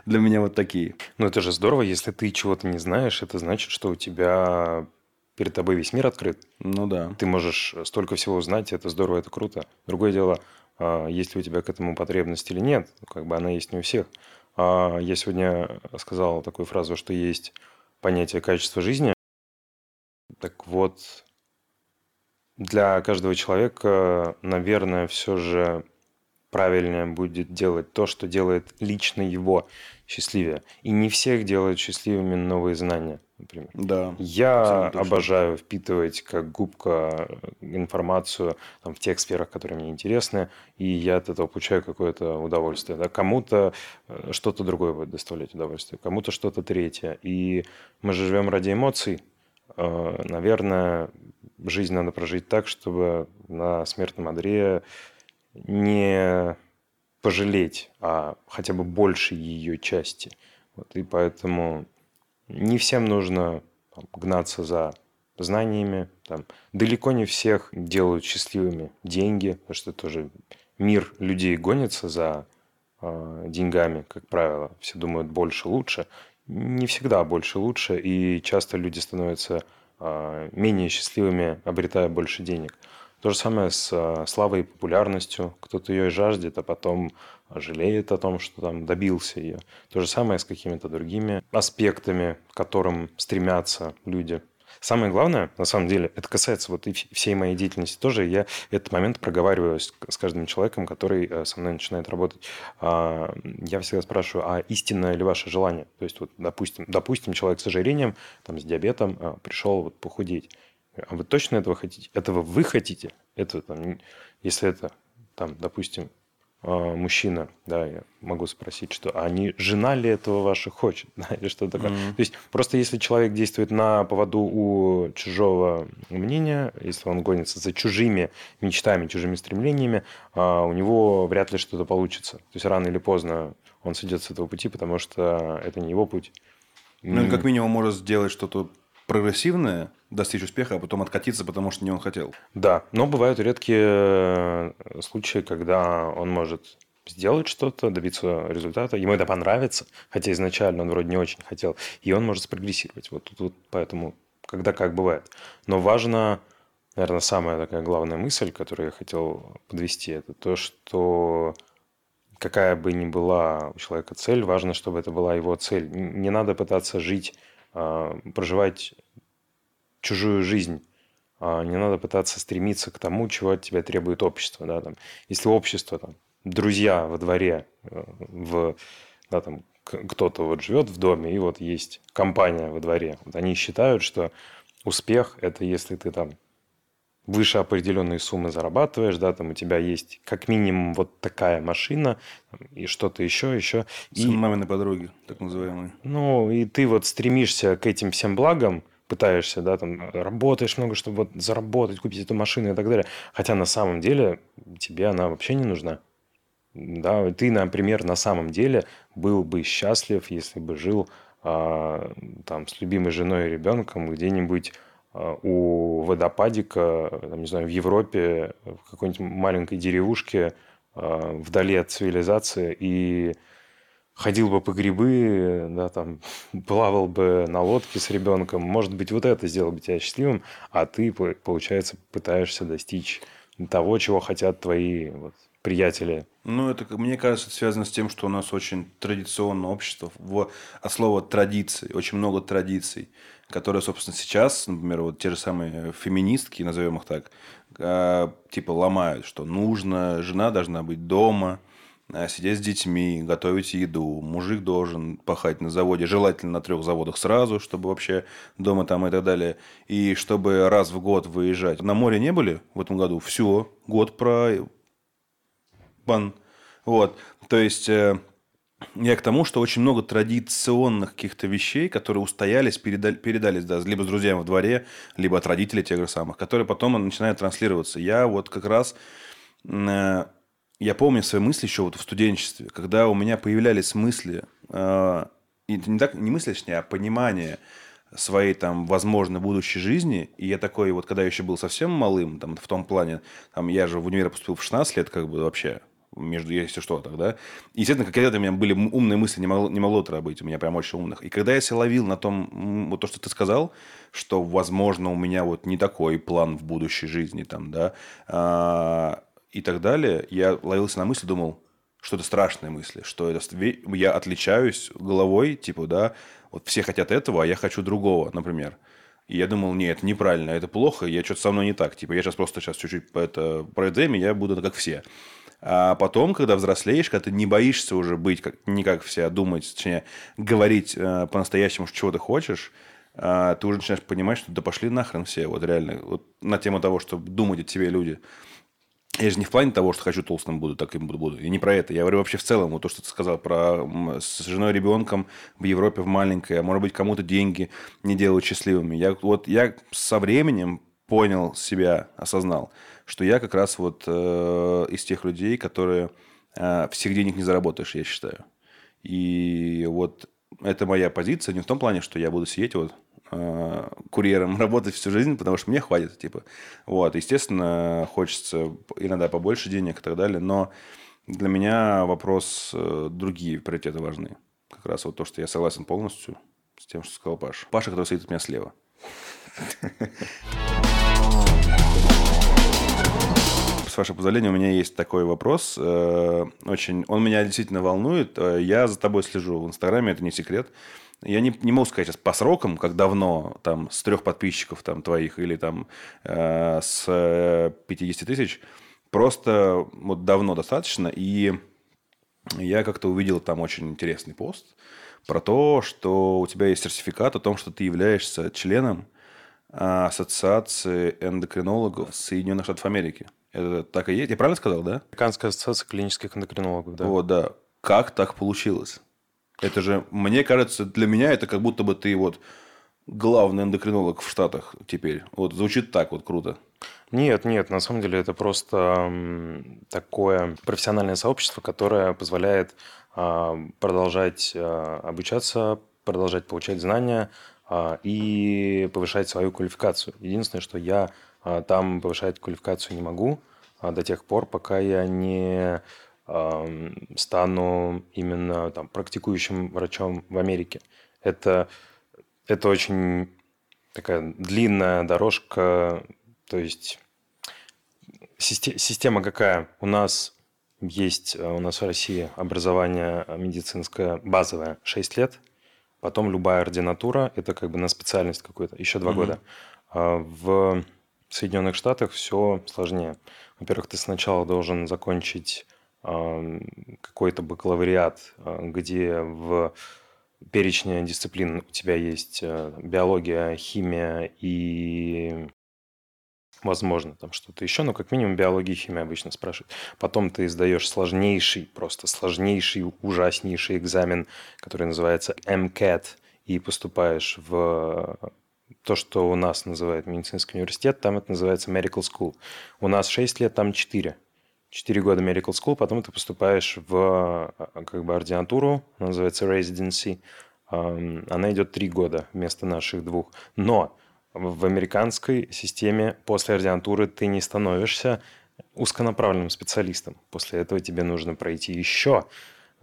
для меня вот такие. Ну, это же здорово, если ты чего-то не знаешь, это значит, что у тебя... Перед тобой весь мир открыт. Ну да. Ты можешь столько всего узнать, это здорово, это круто. Другое дело, есть ли у тебя к этому потребность или нет, как бы она есть не у всех. Я сегодня сказал такую фразу, что есть понятие качества жизни. Так вот, для каждого человека, наверное, все же правильнее будет делать то, что делает лично его счастливее. И не всех делают счастливыми новые знания. Например. Да, я обожаю впитывать как губка информацию там, в тех сферах, которые мне интересны, и я от этого получаю какое-то удовольствие. Да? Кому-то что-то другое будет доставлять удовольствие, кому-то что-то третье. И мы же живем ради эмоций. Наверное, жизнь надо прожить так, чтобы на смертном одре не пожалеть, а хотя бы больше ее части. Вот. И поэтому... Не всем нужно там, гнаться за знаниями. Там. Далеко не всех делают счастливыми деньги, потому что тоже мир людей гонится за деньгами, как правило. Все думают больше, лучше. Не всегда больше, лучше. И часто люди становятся менее счастливыми, обретая больше денег. То же самое с славой и популярностью. Кто-то ее жаждет, а потом жалеет о том, что там добился ее. То же самое с какими-то другими аспектами, к которым стремятся люди. Самое главное, на самом деле, это касается вот и всей моей деятельности тоже. Я этот момент проговариваю с каждым человеком, который со мной начинает работать. Я всегда спрашиваю, а истинное ли ваше желание? То есть, вот, допустим, человек с ожирением, там, с диабетом пришел вот, похудеть. А вы точно этого хотите? Этого вы хотите? Это, там, если это, там, допустим, мужчина, да, я могу спросить, что, а не жена ли этого ваша хочет, да, или что такое. То есть, просто если человек действует на поводу у чужого мнения, если он гонится за чужими мечтами, чужими стремлениями, у него вряд ли что-то получится. То есть, рано или поздно он сойдет с этого пути, потому что это не его путь. Ну, он как минимум может сделать что-то прогрессивное, достичь успеха, а потом откатиться, потому что не он хотел. Да, но бывают редкие случаи, когда он может сделать что-то, добиться результата, ему это понравится, хотя изначально он вроде не очень хотел, и он может спрогрессировать. Вот тут, поэтому, когда как бывает. Но важно, наверное, самая такая главная мысль, которую я хотел подвести, это то, что какая бы ни была у человека цель, важно, чтобы это была его цель. Не надо пытаться жить, проживать чужую жизнь. Не надо пытаться стремиться к тому, чего от тебя требует общество. Да, там. Если общество, там, друзья во дворе, да, там, кто-то вот живет в доме, и вот есть компания во дворе. Вот они считают, что успех – это если ты там выше определенной суммы зарабатываешь, да, там у тебя есть как минимум вот такая машина и что-то еще. Сын маминой подруги, так называемые. Ну, и ты вот стремишься к этим всем благам, пытаешься, да, там, работаешь много, чтобы вот заработать, купить эту машину и так далее. Хотя на самом деле тебе она вообще не нужна. Да, ты, например, на самом деле был бы счастлив, если бы жил там с любимой женой и ребенком где-нибудь у водопадика, там, не знаю, в Европе, в какой-нибудь маленькой деревушке, вдали от цивилизации, и ходил бы по грибы, да, там, плавал бы на лодке с ребенком. Может быть, вот это сделало бы тебя счастливым, а ты, получается, пытаешься достичь того, чего хотят твои вот приятели. Ну, это, мне кажется, связано с тем, что у нас очень традиционное общество. От слова «традиции», очень много традиций, которые, собственно, сейчас, например, вот те же самые феминистки, назовем их так, типа ломают, что нужно, жена должна быть дома, сидеть с детьми, готовить еду, мужик должен пахать на заводе, желательно на 3 заводах сразу, чтобы вообще дома там и так далее, и чтобы раз в год выезжать. На море не были в этом году? Все, год про... Бан. Вот. То есть, я к тому, что очень много традиционных каких-то вещей, которые устоялись, передались, да, либо с друзьями во дворе, либо от родителей тех же самых, которые потом начинают транслироваться. Я вот как раз... Я помню свои мысли еще вот в студенчестве, когда у меня появлялись мысли... Не мысли, а понимание своей там возможной будущей жизни. И я такой, вот когда я еще был совсем малым, там, в том плане, там, я же в универ поступил в 16 лет, как бы вообще, между если что, тогда. Естественно, как я говорил, у меня были умные мысли, не могло это быть, у меня прям очень умных. И когда я себя ловил на том, вот то, что ты сказал, что, возможно, у меня вот не такой план в будущей жизни, там, да, и так далее, я ловился на мысли, думал, что это страшные мысли, что это я отличаюсь головой, типа, да, вот все хотят этого, а я хочу другого, например. И я думал, нет, это неправильно, это плохо, я что-то со мной не так. Типа, я сейчас чуть-чуть про это время, я буду как все. А потом, когда взрослеешь, когда ты не боишься уже быть не как все, а думать, точнее, говорить по-настоящему, чего ты хочешь, ты уже начинаешь понимать, что да пошли нахрен все, вот реально, вот на тему того, что думают о тебе люди. Я же не в плане того, что хочу толстым буду, так и буду. И не про это. Я говорю вообще в целом. Вот то, что ты сказал про с женой и ребенком в Европе, в маленькой. Может быть, кому-то деньги не делают счастливыми. Я со временем понял себя, осознал, что я как раз вот из тех людей, которые всех денег не заработаешь, я считаю. И вот это моя позиция. Не в том плане, что я буду сидеть вот курьером работать всю жизнь, потому что мне хватит, типа. Вот. Естественно, хочется иногда побольше денег и так далее, но для меня вопрос другие приоритеты важны. Как раз вот то, что я согласен полностью с тем, что сказал Паша. Паша, который сидит у меня слева. С вашего позволения, у меня есть такой вопрос. Очень, он меня действительно волнует. Я за тобой слежу в Инстаграме, это не секрет. Я не могу сказать сейчас по срокам, как давно, там, с 3 подписчиков там, твоих или там, с 50 тысяч. Просто вот давно достаточно. И я как-то увидел там очень интересный пост про то, что у тебя есть сертификат о том, что ты являешься членом Ассоциации эндокринологов Соединенных Штатов Америки. Это так и есть. Я правильно сказал, да? Американская ассоциация клинических эндокринологов, да. Вот, да. Как так получилось? Это же, мне кажется, для меня это как будто бы ты вот главный эндокринолог в Штатах теперь. Вот звучит так вот круто. Нет, на самом деле это просто такое профессиональное сообщество, которое позволяет продолжать обучаться, продолжать получать знания и повышать свою квалификацию. Единственное, что я там повышать квалификацию не могу до тех пор, пока я не стану именно там, практикующим врачом в Америке. Это очень такая длинная дорожка. То есть система какая? У нас в России образование медицинское базовое 6 лет, потом любая ординатура, это как бы на специальность какую-то, еще 2 года. В Соединенных Штатах все сложнее. Во-первых, ты сначала должен закончить какой-то бакалавриат, где в перечне дисциплин у тебя есть биология, химия и... возможно, там что-то еще, но как минимум биология и химия обычно спрашивают. Потом ты сдаешь сложнейший, ужаснейший экзамен, который называется MCAT, и поступаешь в то, что у нас называют медицинский университет, там это называется medical school. У нас 6 лет, там 4. 4 года medical school, потом ты поступаешь в как бы ординатуру, она называется residency. Она идет 3 года вместо наших 2. Но в американской системе после ординатуры ты не становишься узконаправленным специалистом. После этого тебе нужно пройти еще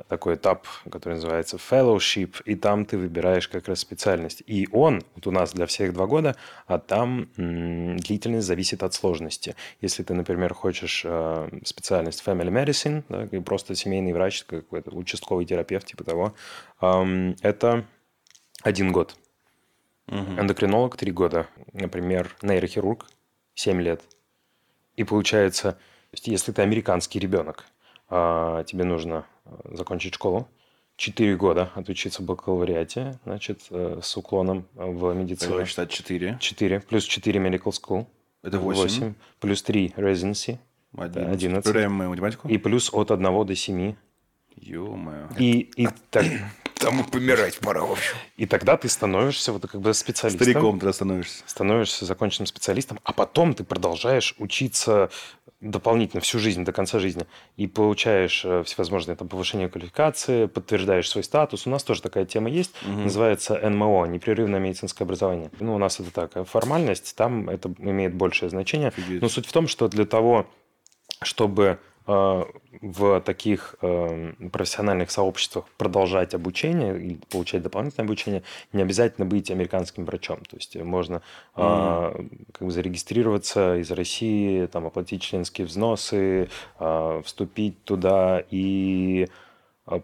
такой этап, который называется fellowship, и там ты выбираешь как раз специальность. И он, вот у нас для всех 2 года, а там длительность зависит от сложности. Если ты, например, хочешь специальность family medicine, да, и просто семейный врач, какой-то участковый терапевт, типа того, это 1 год. Эндокринолог 3 года, например, нейрохирург 7 лет. И получается, если ты американский ребенок, тебе нужно закончить школу, 4 года отучиться в бакалавриате, значит, с уклоном в медицину. Давай считать 4. 4, плюс 4 medical school. Это 8. Плюс 3 residency. 11. Проверяем математику. И плюс от 1 до 7. Ё-моё. И так... Там помирать пора, в общем. И тогда ты становишься вот как бы специалистом. Стариком ты становишься. Становишься законченным специалистом, а потом ты продолжаешь учиться дополнительно всю жизнь, до конца жизни. И получаешь всевозможные там, повышения квалификации, подтверждаешь свой статус. У нас тоже такая тема есть, называется НМО, непрерывное медицинское образование. Ну, у нас это так, формальность, там это имеет большее значение. Офигеть. Но суть в том, что для того, чтобы... в таких профессиональных сообществах продолжать обучение или получать дополнительное обучение, не обязательно быть американским врачом. То есть можно как бы зарегистрироваться из России, там, оплатить членские взносы, вступить туда и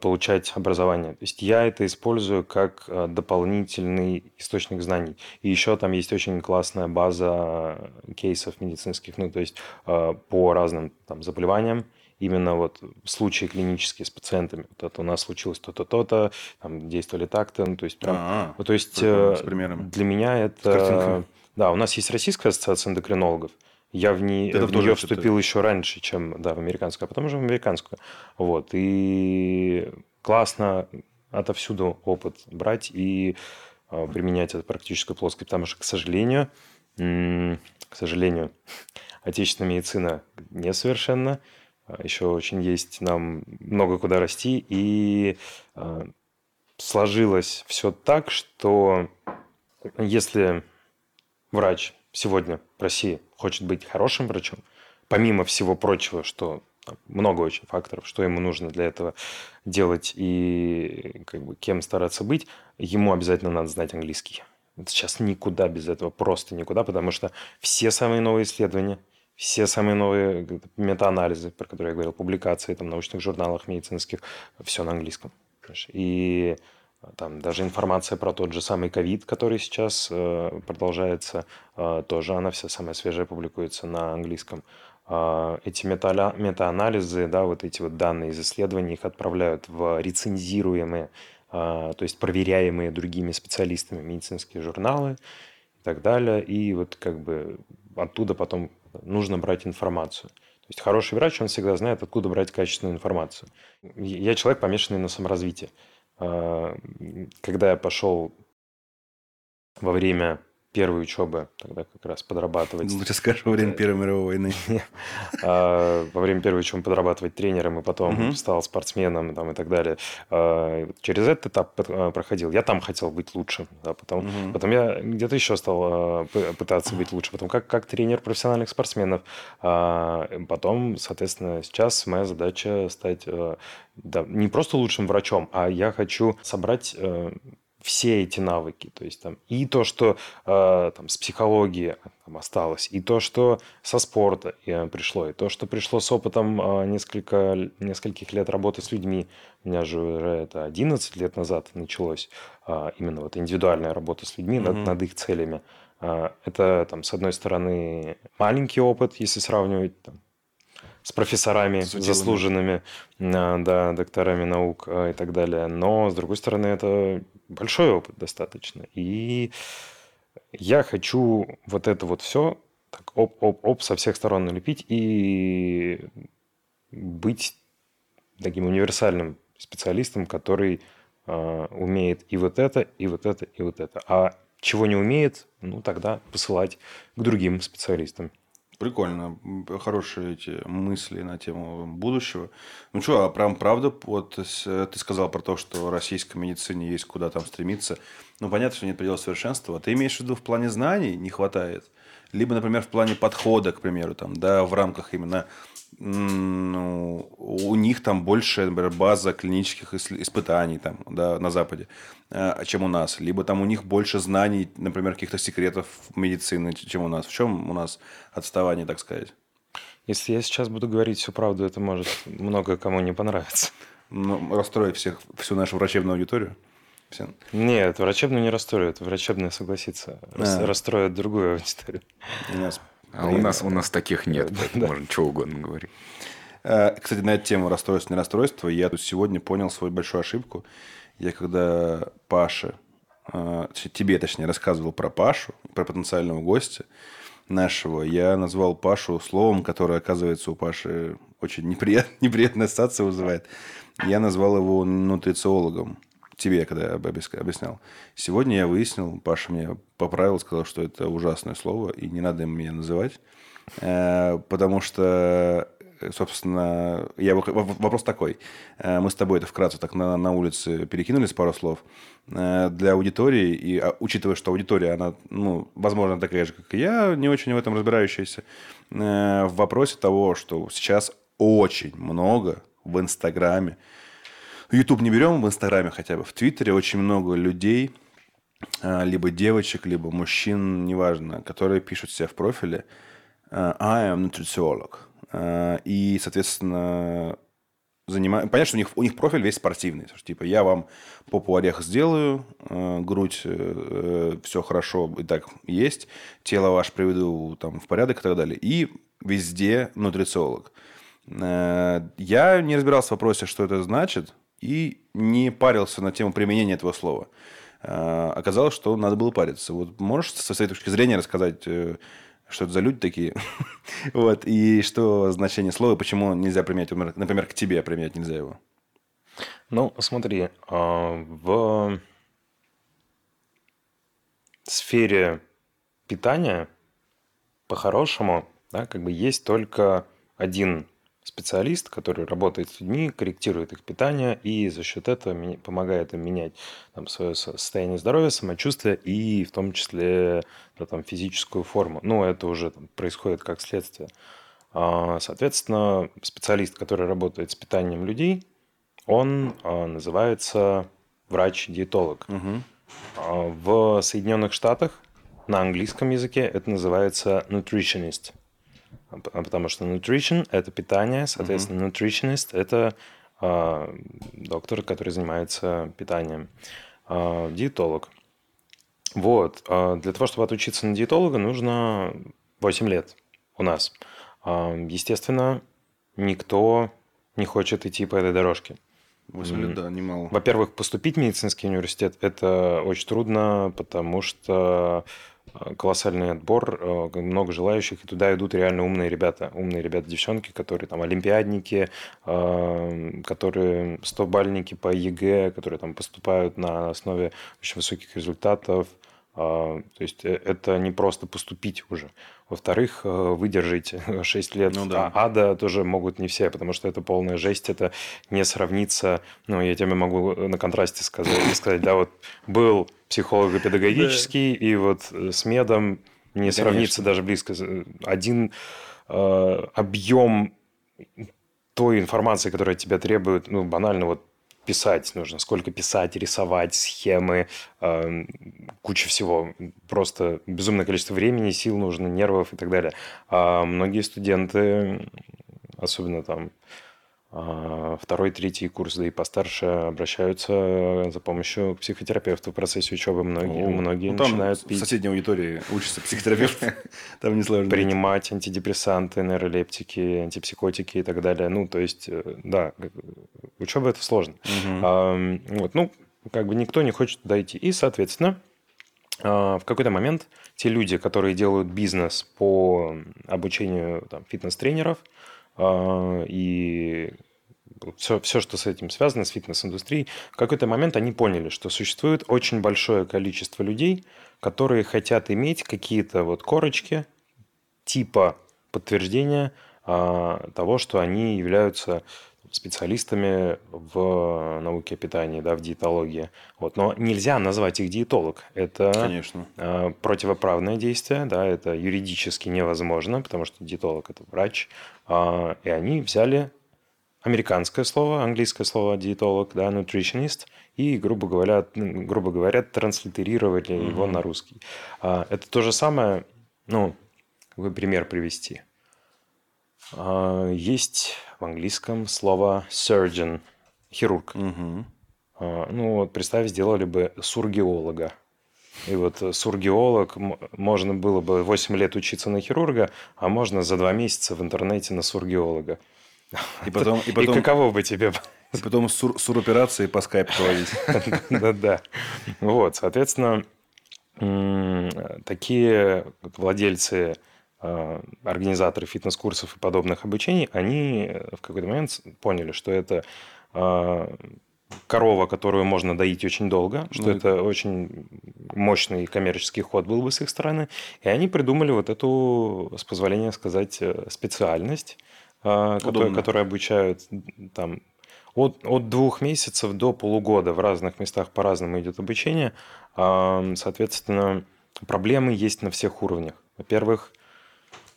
получать образование. То есть я это использую как дополнительный источник знаний. И еще там есть очень классная база кейсов медицинских, ну, то есть по разным там, заболеваниям. Именно вот случаи клинические с пациентами. Вот это у нас случилось то-то, там действовали так-то. Ну, то есть, прям, ну, то есть для меня это... Да, у нас есть Российская ассоциация эндокринологов. Я в нее вступил еще раньше, чем в американскую, а потом уже в американскую. Вот. И классно отовсюду опыт брать и применять это в практической плоскости, потому что, к сожалению, отечественная медицина несовершенна. Еще очень есть нам много куда расти. И сложилось все так, что если врач сегодня в России хочет быть хорошим врачом, помимо всего прочего, что много очень факторов, что ему нужно для этого делать и как бы, кем стараться быть, ему обязательно надо знать английский. Это сейчас никуда без этого, просто никуда, потому что все самые новые исследования, все самые новые метаанализы, про которые я говорил, публикации там, в научных журналах медицинских, все на английском. И... Там даже информация про тот же самый ковид, который сейчас продолжается, тоже она вся самая свежая публикуется на английском. Эти метаанализы, да, вот эти вот данные из исследований, их отправляют в рецензируемые, то есть проверяемые другими специалистами медицинские журналы и так далее. И вот как бы оттуда потом нужно брать информацию. То есть хороший врач, он всегда знает, откуда брать качественную информацию. Я человек, помешанный на саморазвитии. Когда я пошел во время первой учебы, тогда как раз подрабатывать... Лучше скажу, во время Первой мировой войны. Во время первой учебы подрабатывать тренером, и потом стал спортсменом и так далее. Через этот этап проходил. Я там хотел быть лучше. Потом я где-то еще стал пытаться быть лучше. Потом как тренер профессиональных спортсменов. Потом, соответственно, сейчас моя задача стать не просто лучшим врачом, а я хочу собрать... все эти навыки, то есть там и то, что там, с психологии осталось, и то, что со спорта пришло, и то, что пришло с опытом нескольких лет работы с людьми. У меня же уже это 11 лет назад началось именно вот индивидуальная работа с людьми над их целями. Это, там, с одной стороны, маленький опыт, если сравнивать там, с профессорами, заслуженными, да, докторами наук и так далее. Но, с другой стороны, это большой опыт достаточно. И я хочу вот это вот все так оп-оп-оп со всех сторон налепить и быть таким универсальным специалистом, который умеет и вот это, и вот это, и вот это. А чего не умеет, ну, тогда посылать к другим специалистам. Прикольно. Хорошие эти мысли на тему будущего. Ну что, а прям правда, вот ты сказал про то, что в российской медицине есть куда там стремиться. Ну, понятно, что нет предела совершенства. Ты имеешь в виду в плане знаний не хватает? Либо, например, в плане подхода, к примеру, там, да, в рамках именно... Ну, у них там больше, например, база клинических испытаний там, да, на Западе, чем у нас. Либо там у них больше знаний, например, каких-то секретов медицины, чем у нас. В чем у нас отставание, так сказать? Если я сейчас буду говорить всю правду, это может много кому не понравиться. Ну, расстроить всех, всю нашу врачебную аудиторию? Все. Нет, врачебную не расстроят. Врачебная, согласится, расстроят другую аудиторию. А у нас таких нет, поэтому можно что угодно говорить. Кстати, на эту тему расстройств, не расстройства, я тут сегодня понял свою большую ошибку. Я когда тебе рассказывал про Пашу, про потенциального гостя нашего, я назвал Пашу словом, которое, оказывается, у Паши очень неприятная ассоциация вызывает. Я назвал его нутрициологом. Тебе, когда я объяснял. Сегодня я выяснил, Паша меня поправил, сказал, что это ужасное слово, и не надо меня называть. Потому что, собственно, вопрос такой. Мы с тобой это вкратце так на улице перекинулись пару слов. Для аудитории, и учитывая, что аудитория, она, ну, возможно, такая же, как и я, не очень в этом разбирающаяся, в вопросе того, что сейчас очень много в Инстаграме, YouTube не берем, в Инстаграме хотя бы, в Твиттере очень много людей, либо девочек, либо мужчин, неважно, которые пишут себе в профиле «I am nutritiolog». И, соответственно, понятно, что у них профиль весь спортивный. Типа, я вам попу орех сделаю, грудь, все хорошо и так есть, тело ваше приведу там, в порядок и так далее. И везде нутрициолог. Я не разбирался в вопросе, что это значит, и не парился на тему применения этого слова. Оказалось, что надо было париться. Вот можешь со своей точки зрения рассказать, что это за люди такие? Вот. И что значение слова, почему нельзя применять, например, к тебе применять нельзя его? Ну, смотри, в сфере питания по-хорошему, да, как бы есть только один специалист, который работает с людьми, корректирует их питание и за счет этого помогает им менять там, свое состояние здоровья, самочувствие и в том числе да, там, физическую форму. Ну, это уже там, происходит как следствие. Соответственно, специалист, который работает с питанием людей, он называется врач-диетолог. Угу. В Соединенных Штатах на английском языке это называется nutritionist. Потому что nutrition – это питание, соответственно, nutritionist – это доктор, который занимается питанием, диетолог. Вот. Для того, чтобы отучиться на диетолога, нужно 8 лет у нас. Естественно, никто не хочет идти по этой дорожке. 8 лет, да, немало. Во-первых, поступить в медицинский университет – это очень трудно, потому что колоссальный отбор, много желающих, и туда идут реально умные ребята, девчонки, которые там олимпиадники, которые 100-бальники по ЕГЭ, которые там поступают на основе очень высоких результатов. То есть это не просто поступить уже. Во-вторых, выдержать 6 лет ада тоже могут не все, потому что это полная жесть, это не сравнится. Ну, я тебе могу на контрасте сказать, да, вот был психолого-педагогический, и вот с медом не сравнится даже близко. Один объем той информации, которая от тебя требует, ну, банально, вот, писать нужно, сколько писать, рисовать, схемы, куча всего. Просто безумное количество времени, сил нужно, нервов и так далее. А многие студенты, особенно там второй, третий курс, да и постарше, обращаются за помощью к психотерапевту в процессе учебы. Многие ну, начинают пить. В соседней аудитории учатся психотерапевты. Там несложно. Принимать антидепрессанты, нейролептики, антипсихотики и так далее. Ну, то есть, да, учеба – это сложно. Вот, ну, как бы никто не хочет туда идти. И, соответственно, в какой-то момент те люди, которые делают бизнес по обучению там, фитнес-тренеров, и все, что с этим связано, с фитнес-индустрией, в какой-то момент они поняли, что существует очень большое количество людей, которые хотят иметь какие-то вот корочки типа подтверждения того, что они являются специалистами в науке питания, да, в диетологии. Вот. Но нельзя назвать их диетолог. Это конечно, противоправное действие, да, это юридически невозможно, потому что диетолог – это врач. И они взяли американское слово, английское слово диетолог, да, nutritionist, и, грубо говоря, транслитерировали его на русский. Это то же самое, ну, какой пример привести? Есть в английском слово surgeon, хирург. Ну, вот представь, сделали бы сургиолога. И вот сургиолог, можно было бы 8 лет учиться на хирурга, а можно за 2 месяца в интернете на сургиолога. И каково бы тебе... И потом суроперации по скайпу проводить. Да-да. Вот, соответственно, такие владельцы... организаторы фитнес-курсов и подобных обучений, они в какой-то момент поняли, что это корова, которую можно доить очень долго, что это очень мощный коммерческий ход был бы с их стороны. И они придумали вот эту, с позволения сказать, специальность, которую обучают там, от 2 месяцев до полугода. В разных местах по-разному идет обучение. Соответственно, проблемы есть на всех уровнях. Во-первых,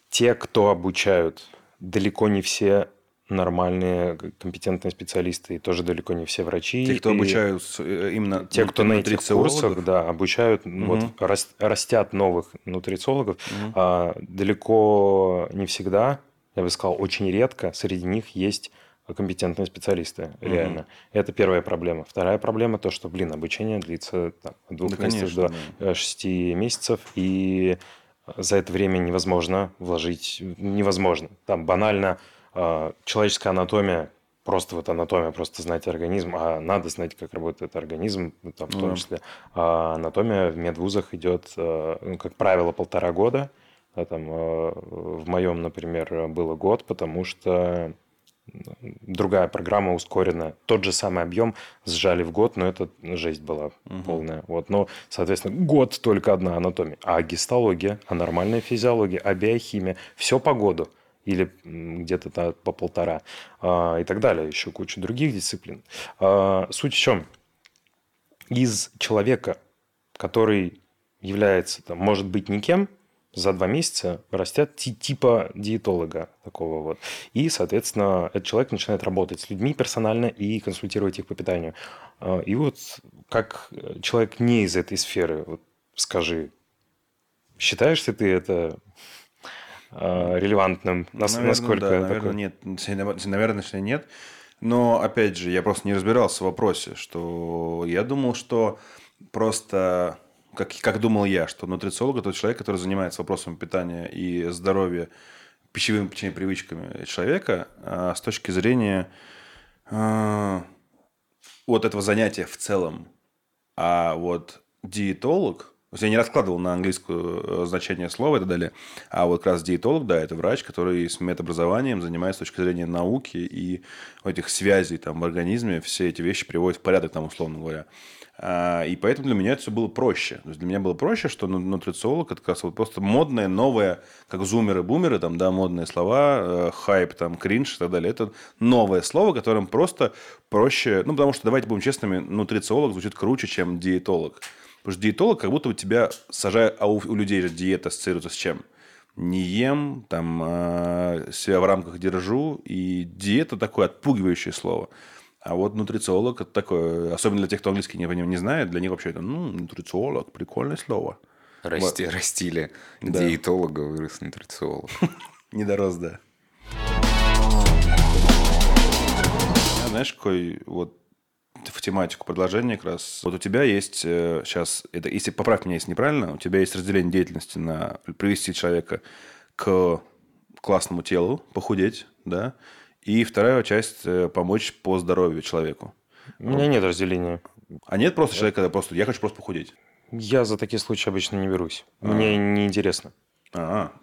те, кто обучают, далеко не все нормальные, компетентные специалисты, и тоже далеко не все врачи. Те, кто обучают именно те, кто на этих курсах, да, обучают, вот, растят новых нутрициологов, далеко не всегда, я бы сказал, очень редко среди них есть компетентные специалисты, реально. Это первая проблема. Вторая проблема – то, что, блин, обучение длится там, от 2 месяцев до 6 месяцев, и... За это время невозможно вложить... Невозможно. Там банально человеческая анатомия, просто вот анатомия, просто знать организм, а надо знать, как работает организм, там, в том числе. А анатомия в медвузах идет, ну, как правило, 1,5 года. А там, в моем, например, было 1 год, потому что другая программа ускорена. Тот же самый объем сжали в 1 год, но это жесть была полная. Вот. Но, соответственно, 1 год только одна анатомия. А гистология, а нормальная физиология, а биохимия – все по году. Или где-то по 1,5. И так далее. Еще куча других дисциплин. Суть в чем? Из человека, который является, там, может быть, никем, за 2 месяца растят типа диетолога такого вот. И, соответственно, этот человек начинает работать с людьми персонально и консультировать их по питанию. И вот как человек не из этой сферы, вот скажи, считаешь ли ты это релевантным? Насколько да, наверное, нет. Наверное, нет. Но, опять же, я просто не разбирался в вопросе, что я думал, что просто... Как думал я, что нутрициолог – это тот человек, который занимается вопросом питания и здоровья, пищевыми привычками человека с точки зрения от этого занятия в целом. А вот диетолог, я не раскладывал на английское значение слова и так далее, а вот как раз диетолог, да, это врач, который с медобразованием занимается с точки зрения науки и этих связей там, в организме, все эти вещи приводят в порядок, там, условно говоря. И поэтому для меня это все было проще. То есть для меня было проще, что нутрициолог – это как раз вот просто модное, новое, как зумеры-бумеры, там, да, модные слова, хайп, там, кринж и так далее. Это новое слово, которым просто проще… Ну, потому что, давайте будем честными, нутрициолог звучит круче, чем диетолог. Потому что диетолог как будто бы тебя сажает… А у людей же диета ассоциируется с чем? Не ем, там, себя в рамках держу. И диета – такое отпугивающее слово. А вот нутрициолог – это такое, особенно для тех, кто английский не знает, для них вообще это, нутрициолог, прикольное слово. Растили. Да. Диетолога вырос нутрициолог. Не дорос, да. Знаешь, какой вот в тематику продолжения как раз. Вот у тебя есть сейчас, это, если поправь меня, если неправильно, у тебя есть разделение деятельности на привести человека к классному телу, похудеть, да? И вторая часть – помочь по здоровью человеку. У меня нет разделения. А нет просто человека, когда просто «я хочу просто похудеть»? Я за такие случаи обычно не берусь. Мне неинтересно.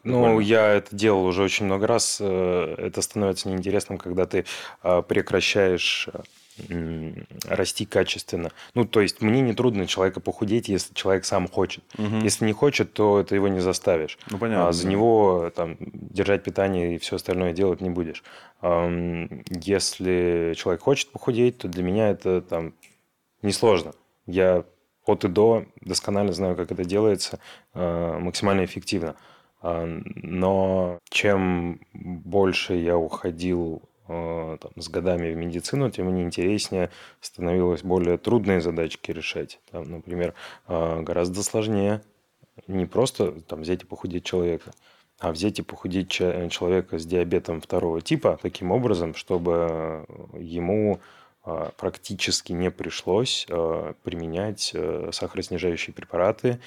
Ну, я это делал уже очень много раз. Это становится неинтересным, когда ты прекращаешь расти качественно. Ну, то есть, мне нетрудно человека похудеть, если человек сам хочет. Угу. Если не хочет, то ты его не заставишь. Ну, понятно. А за него там, держать питание и все остальное делать не будешь. Если человек хочет похудеть, то для меня это там, несложно. Я от и до досконально знаю, как это делается, максимально эффективно. Но чем больше я уходил там, с годами в медицину, тем мне интереснее становилось более трудные задачки решать. Там, например, гораздо сложнее не просто там, взять и похудеть человека, а взять и похудеть человека с диабетом 2 типа таким образом, чтобы ему практически не пришлось применять сахароснижающие препараты,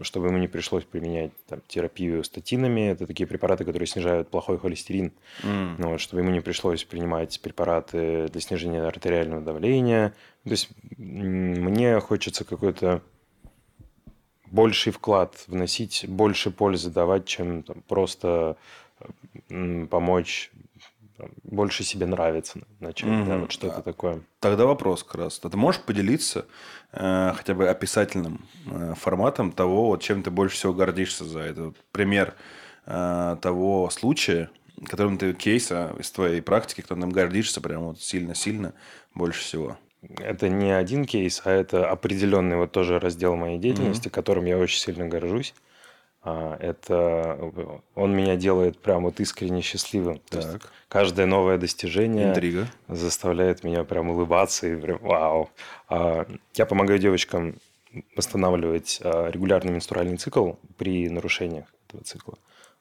чтобы ему не пришлось применять там, терапию статинами. Это такие препараты, которые снижают плохой холестерин. Вот, чтобы ему не пришлось принимать препараты для снижения артериального давления. То есть мне хочется какой-то больший вклад вносить, больше пользы давать, чем там, просто помочь... Больше себе нравится начать, да, вот что-то такое. Тогда вопрос как раз. Ты можешь поделиться хотя бы описательным форматом того, чем ты больше всего гордишься за это? Вот пример того случая, которым ты кейса из твоей практики, которым ты гордишься прям вот сильно-сильно больше всего. Это не один кейс, а это определенный вот тоже раздел моей деятельности, которым я очень сильно горжусь. Это он меня делает прям вот искренне счастливым. То есть каждое новое достижение Интрига. Заставляет меня прям улыбаться и прям вау. Я помогаю девочкам восстанавливать регулярный менструальный цикл при нарушениях этого цикла.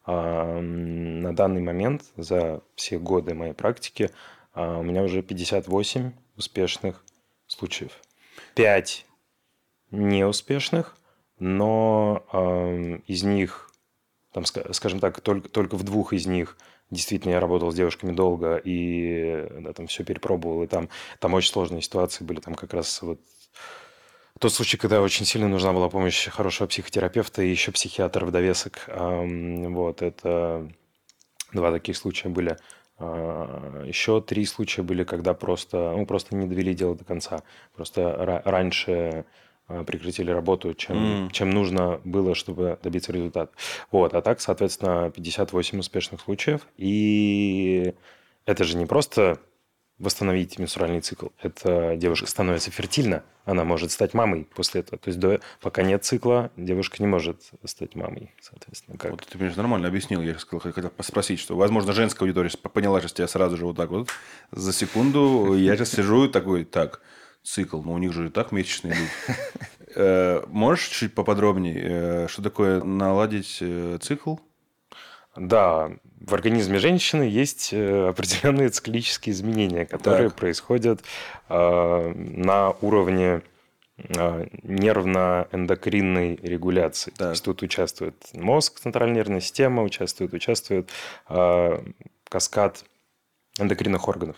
На данный момент за все годы моей практики у меня уже 58 успешных случаев. 5 неуспешных. Но из них, там, скажем так, только в 2 из них действительно я работал с девушками долго и да, там все перепробовал. И там очень сложные ситуации были. Там как раз вот тот случай, когда очень сильно нужна была помощь хорошего психотерапевта и еще психиатра в довесок. Вот, это 2 таких случая были. Еще 3 случая были, когда просто не довели дело до конца. Просто раньше... прекратили работу, чем нужно было, чтобы добиться результата. Вот. А так, соответственно, 58 успешных случаев. И это же не просто восстановить менструальный цикл. Эта девушка становится фертильна, она может стать мамой после этого. То есть, пока нет цикла, девушка не может стать мамой, соответственно. Как? Вот ты, конечно, нормально объяснил. Я хотел спросить, что, возможно, женская аудитория поняла сейчас тебя сразу же вот так вот за секунду. Я сейчас сижу и такой, цикл, но у них же и так месячные идут. Можешь чуть поподробнее, что такое наладить цикл? Да, в организме женщины есть определенные циклические изменения, которые происходят на уровне нервно-эндокринной регуляции. То есть тут участвует мозг, центральная нервная система, участвует каскад эндокринных органов.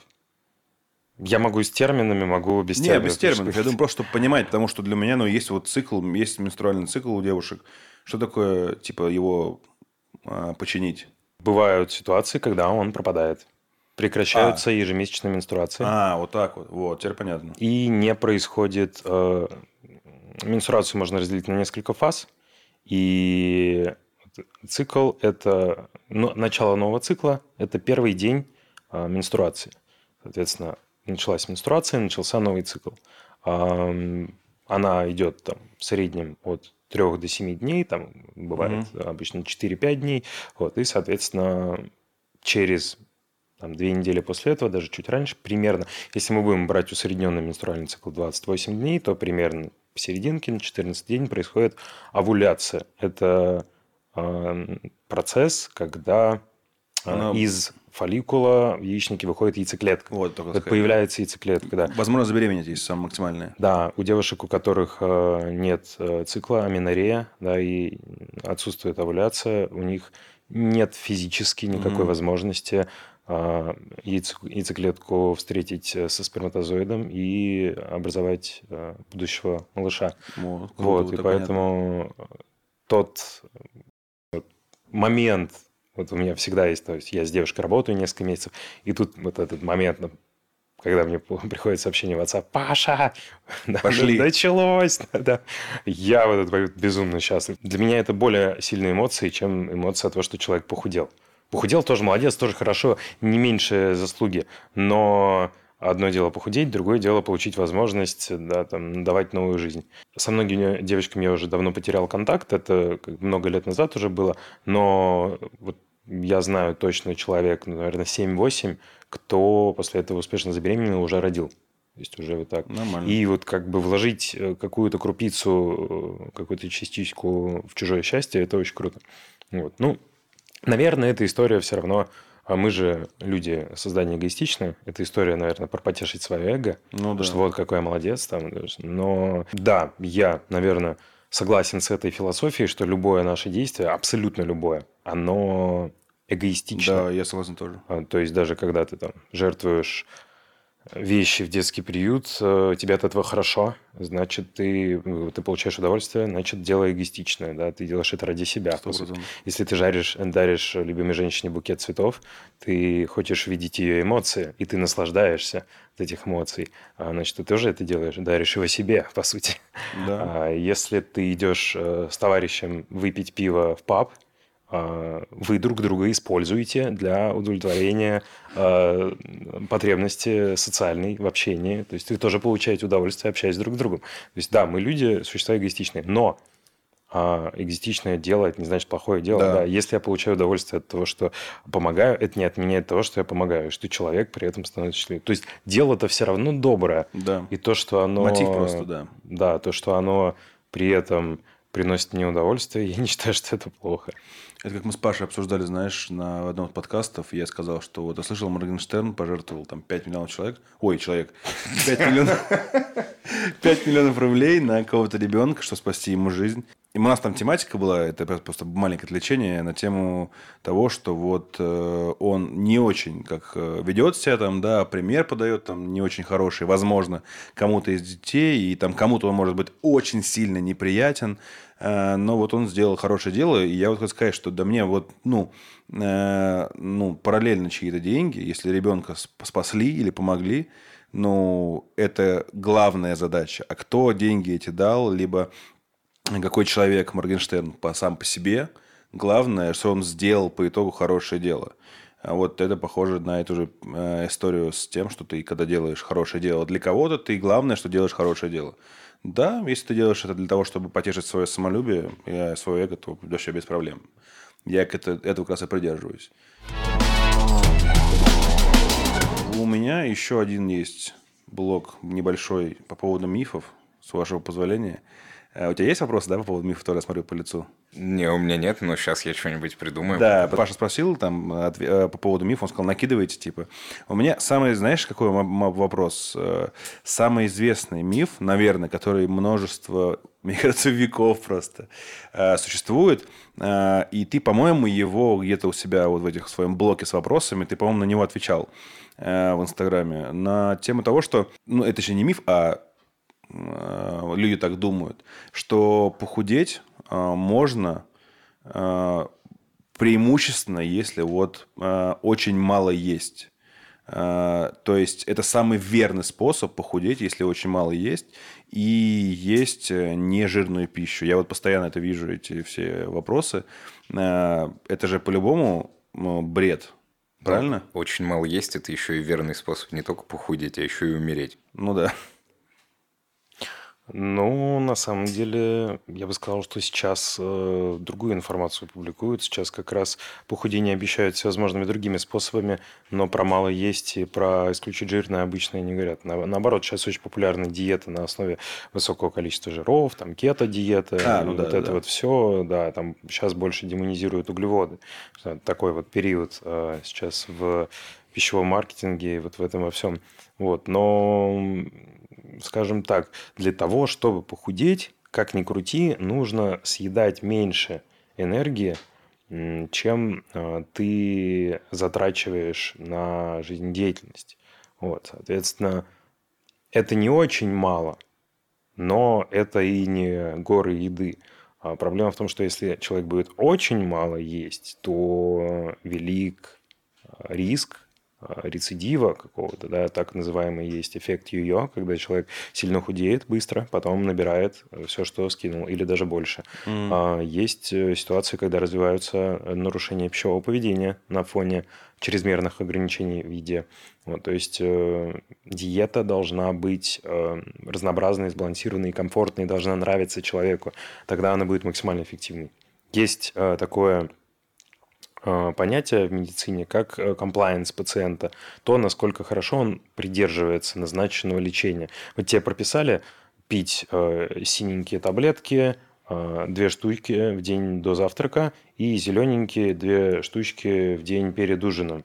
Я могу с терминами, могу без терминов. Нет, без терминов. Я думаю, просто чтобы понимать, потому что для меня, ну, есть вот цикл, есть менструальный цикл у девушек. Что такое, типа, его починить? Бывают ситуации, когда он пропадает. Прекращаются ежемесячные менструации. Вот так вот. Вот, теперь понятно. И не происходит... Менструацию можно разделить на несколько фаз. И цикл – это... начало нового цикла – это первый день менструации. Соответственно, началась менструация, начался новый цикл. Она идет там, в среднем от 3 до 7 дней, там бывает обычно 4-5 дней. Вот, и, соответственно, через 2 недели после этого, даже чуть раньше, примерно, если мы будем брать усредненный менструальный цикл 28 дней, то примерно в серединке, на 14 день происходит овуляция. Это процесс, когда из фолликула в яичнике выходит яйцеклетка. Вот, только появляется яйцеклетка, да. Возможно, забеременеть, если самое максимальное. Да, у девушек, у которых нет цикла, аменорея, да, и отсутствует овуляция, у них нет физически никакой возможности яйцеклетку встретить со сперматозоидом и образовать будущего малыша. Вот, и поэтому тот момент... Вот у меня всегда есть, то есть я с девушкой работаю несколько месяцев, и тут вот этот момент, когда мне приходит сообщение в WhatsApp: «Паша, пошли, началось!» Да. Я вот этот безумно счастлив. Для меня это более сильные эмоции, чем эмоции от того, что человек похудел. Похудел тоже молодец, тоже хорошо, не меньше заслуги, но... Одно дело похудеть, другое дело получить возможность, да, там, давать новую жизнь. Со многими девочками я уже давно потерял контакт, это много лет назад уже было, но вот я знаю точно человек, наверное, 7-8, кто после этого успешно забеременел и уже родил. То есть уже вот так. Нормально. И вот как бы вложить какую-то крупицу, какую-то частичку в чужое счастье, это очень круто. Вот. Ну, наверное, эта история все равно... А мы же люди, создания эгоистичные. Это история, наверное, про потешить свое эго. Ну, да. Что вот какой я молодец. Там. Но да, я, наверное, согласен с этой философией, что любое наше действие, абсолютно любое, оно эгоистично. Да, я согласен тоже. То есть даже когда ты там жертвуешь вещи в детский приют, тебе от этого хорошо, значит, ты получаешь удовольствие, значит, дело эгоистичное, да, ты делаешь это ради себя. Если ты даришь любимой женщине букет цветов, ты хочешь видеть ее эмоции, и ты наслаждаешься от этих эмоций, значит, ты тоже это делаешь, даришь его себе, по сути. Да. Если ты идешь с товарищем выпить пиво в паб, вы друг друга используете для удовлетворения потребности социальной в общении. То есть, вы тоже получаете удовольствие, общаясь друг с другом. То есть, да, мы люди, существа эгоистичные, но эгоистичное дело – это не значит плохое дело. Да. Да. Если я получаю удовольствие от того, что помогаю, это не отменяет того, что я помогаю, что человек при этом становится счастливым. То есть, дело-то все равно доброе. Да. И то, что оно… Мотив просто, да. Да, то, что оно при этом… приносит мне удовольствие, я не считаю, что это плохо. Это как мы с Пашей обсуждали, знаешь, на одном из подкастов, я сказал, что вот я слышал, Моргенштерн пожертвовал там 5 миллионов рублей на кого-то ребенка, чтобы спасти ему жизнь. И у нас там тематика была, это просто маленькое отвлечение, на тему того, что вот он не очень как ведет себя, там, да, пример подает, там, не очень хороший, возможно, кому-то из детей, и там кому-то он может быть очень сильно неприятен, но вот он сделал хорошее дело, и я вот хочу сказать, что да мне вот, ну параллельно чьи-то деньги, если ребенка спасли или помогли, ну, это главная задача. А кто деньги эти дал, либо... Какой человек Моргенштерн сам по себе, главное, что он сделал по итогу хорошее дело. Вот это похоже на эту же историю с тем, что ты, когда делаешь хорошее дело для кого-то, ты главное, что делаешь хорошее дело. Да, если ты делаешь это для того, чтобы потешить свое самолюбие и свое эго, то вообще без проблем. Я к этого как раз и придерживаюсь. У меня еще один есть блок небольшой по поводу мифов, с вашего позволения. У тебя есть вопросы, да, по поводу мифов, которые я смотрю по лицу? Не, у меня нет, но сейчас я что-нибудь придумаю. Да, Паша спросил там по поводу мифов, он сказал, накидывайте, типа. У меня самый, знаешь, какой вопрос? Самый известный миф, наверное, который множество мне кажется, веков просто существует. И ты, по-моему, его где-то у себя вот в этих своем блоке с вопросами, ты, по-моему, на него отвечал в Инстаграме на тему того, что... Ну, это еще не миф, а люди так думают, что похудеть можно преимущественно, если вот очень мало есть. То есть, это самый верный способ похудеть, если очень мало есть, и есть нежирную пищу. Я вот постоянно это вижу, эти все вопросы. Это же по-любому бред, правильно? Да. Очень мало есть – это еще и верный способ не только похудеть, а еще и умереть. Ну да. Ну, на самом деле, я бы сказал, что сейчас другую информацию публикуют. Сейчас как раз похудение обещают всевозможными другими способами, но про мало есть и про исключить жирное обычно не говорят. Наоборот, сейчас очень популярны диеты на основе высокого количества жиров, там кето-диета, все. Да, там сейчас больше демонизируют углеводы. Такой вот период сейчас в пищевом маркетинге и вот в этом во всем. Вот, но... Скажем так, для того, чтобы похудеть, как ни крути, нужно съедать меньше энергии, чем ты затрачиваешь на жизнедеятельность. Вот, соответственно, это не очень мало, но это и не горы еды. А проблема в том, что если человек будет очень мало есть, то велик риск рецидива какого-то, да, так называемый есть эффект йо-йо, когда человек сильно худеет быстро, потом набирает все, что скинул, или даже больше. Есть ситуации, когда развиваются нарушения пищевого поведения на фоне чрезмерных ограничений в еде. Вот, то есть, диета должна быть разнообразной, сбалансированной, комфортной, должна нравиться человеку. Тогда она будет максимально эффективной. Есть такое... понятие в медицине как compliance пациента, то, насколько хорошо он придерживается назначенного лечения. Вот тебе прописали пить синенькие таблетки, 2 штучки в день до завтрака и зелененькие 2 штучки в день перед ужином.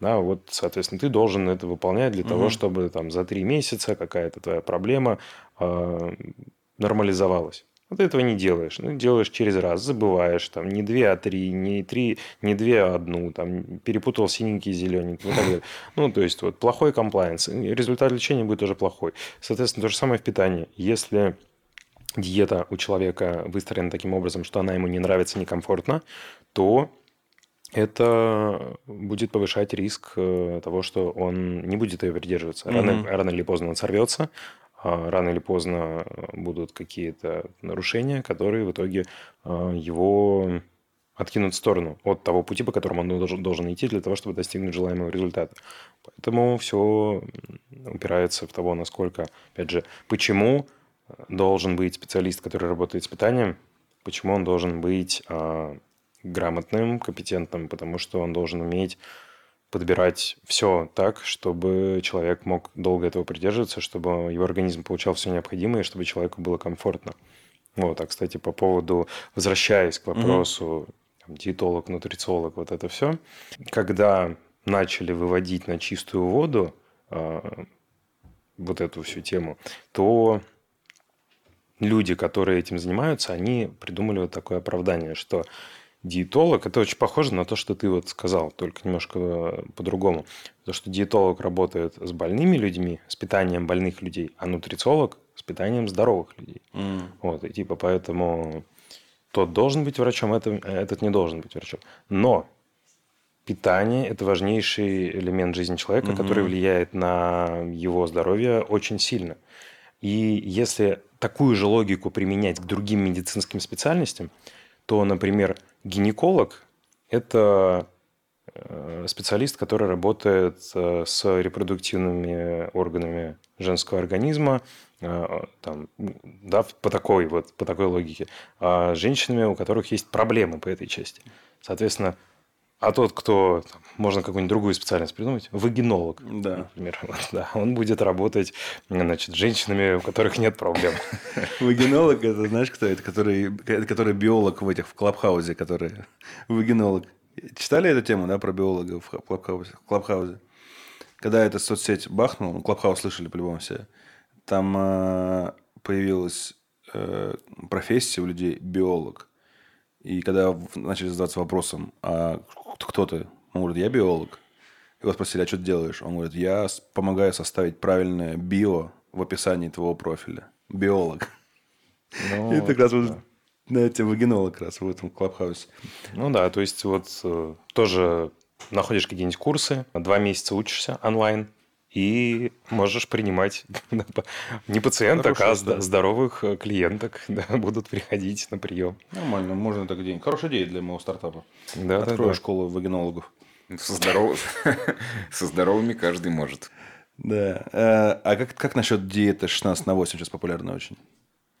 Да, вот, соответственно, ты должен это выполнять для того, чтобы там, за 3 месяца какая-то твоя проблема нормализовалась. Вот этого не делаешь. Ну, делаешь через раз, забываешь, там, не 2, а 3, не 3, не 2, а 1, там, перепутал синенький и зелененький, вот так далее. Ну, то есть, вот, плохой комплайенс, результат лечения будет тоже плохой. Соответственно, то же самое в питании. Если диета у человека выстроена таким образом, что она ему не нравится, некомфортно, то это будет повышать риск того, что он не будет ее придерживаться. Рано или поздно он сорвется. Рано или поздно будут какие-то нарушения, которые в итоге его откинут в сторону от того пути, по которому он должен идти для того, чтобы достигнуть желаемого результата. Поэтому все упирается в того, насколько, опять же, почему должен быть специалист, который работает с питанием, почему он должен быть грамотным, компетентным, потому что он должен уметь... подбирать все так, чтобы человек мог долго этого придерживаться, чтобы его организм получал все необходимое, и чтобы человеку было комфортно. Вот, а, кстати, по поводу, возвращаясь к вопросу, там, диетолог, нутрициолог, вот это все, когда начали выводить на чистую воду вот эту всю тему, то люди, которые этим занимаются, они придумали вот такое оправдание, что... Диетолог – это очень похоже на то, что ты вот сказал, только немножко по-другому. То, что диетолог работает с больными людьми, с питанием больных людей, а нутрициолог – с питанием здоровых людей. Вот, и типа поэтому тот должен быть врачом, этот не должен быть врачом. Но питание – это важнейший элемент жизни человека, который влияет на его здоровье очень сильно. И если такую же логику применять к другим медицинским специальностям, то, например, гинеколог – это специалист, который работает с репродуктивными органами женского организма, там, да, по такой логике, а женщинами, у которых есть проблемы по этой части. Соответственно, а тот, кто, там, можно какую-нибудь другую специальность придумать, вагинолог, например, да, он будет работать, значит, с женщинами, у которых нет проблем. Вагинолог – это знаешь, кто это? Который биолог в этих в Клабхаузе, который вагинолог. Читали эту тему, да, про биолога в Клабхаузе? Когда эта соцсеть бахнула, Клабхаус слышали по-любому все, там появилась профессия у людей биолог. И когда начали задаваться вопросом, а кто ты? Он говорит, я биолог. Его спросили, а что ты делаешь? Он говорит, я помогаю составить правильное био в описании твоего профиля. Биолог. Ну, и ты как раз вот на тему генолог как раз в этом клабхаусе. Ну да, то есть вот тоже находишь какие-нибудь курсы, 2 месяца учишься онлайн, и можешь принимать не пациенток, а здоровых клиенток, да, будут приходить на прием. Нормально, можно так день. Хорошая идея для моего стартапа. Да, открою школу вагинологов. Со здоровыми каждый может. Да. А как насчет диеты 16/8 сейчас популярна очень?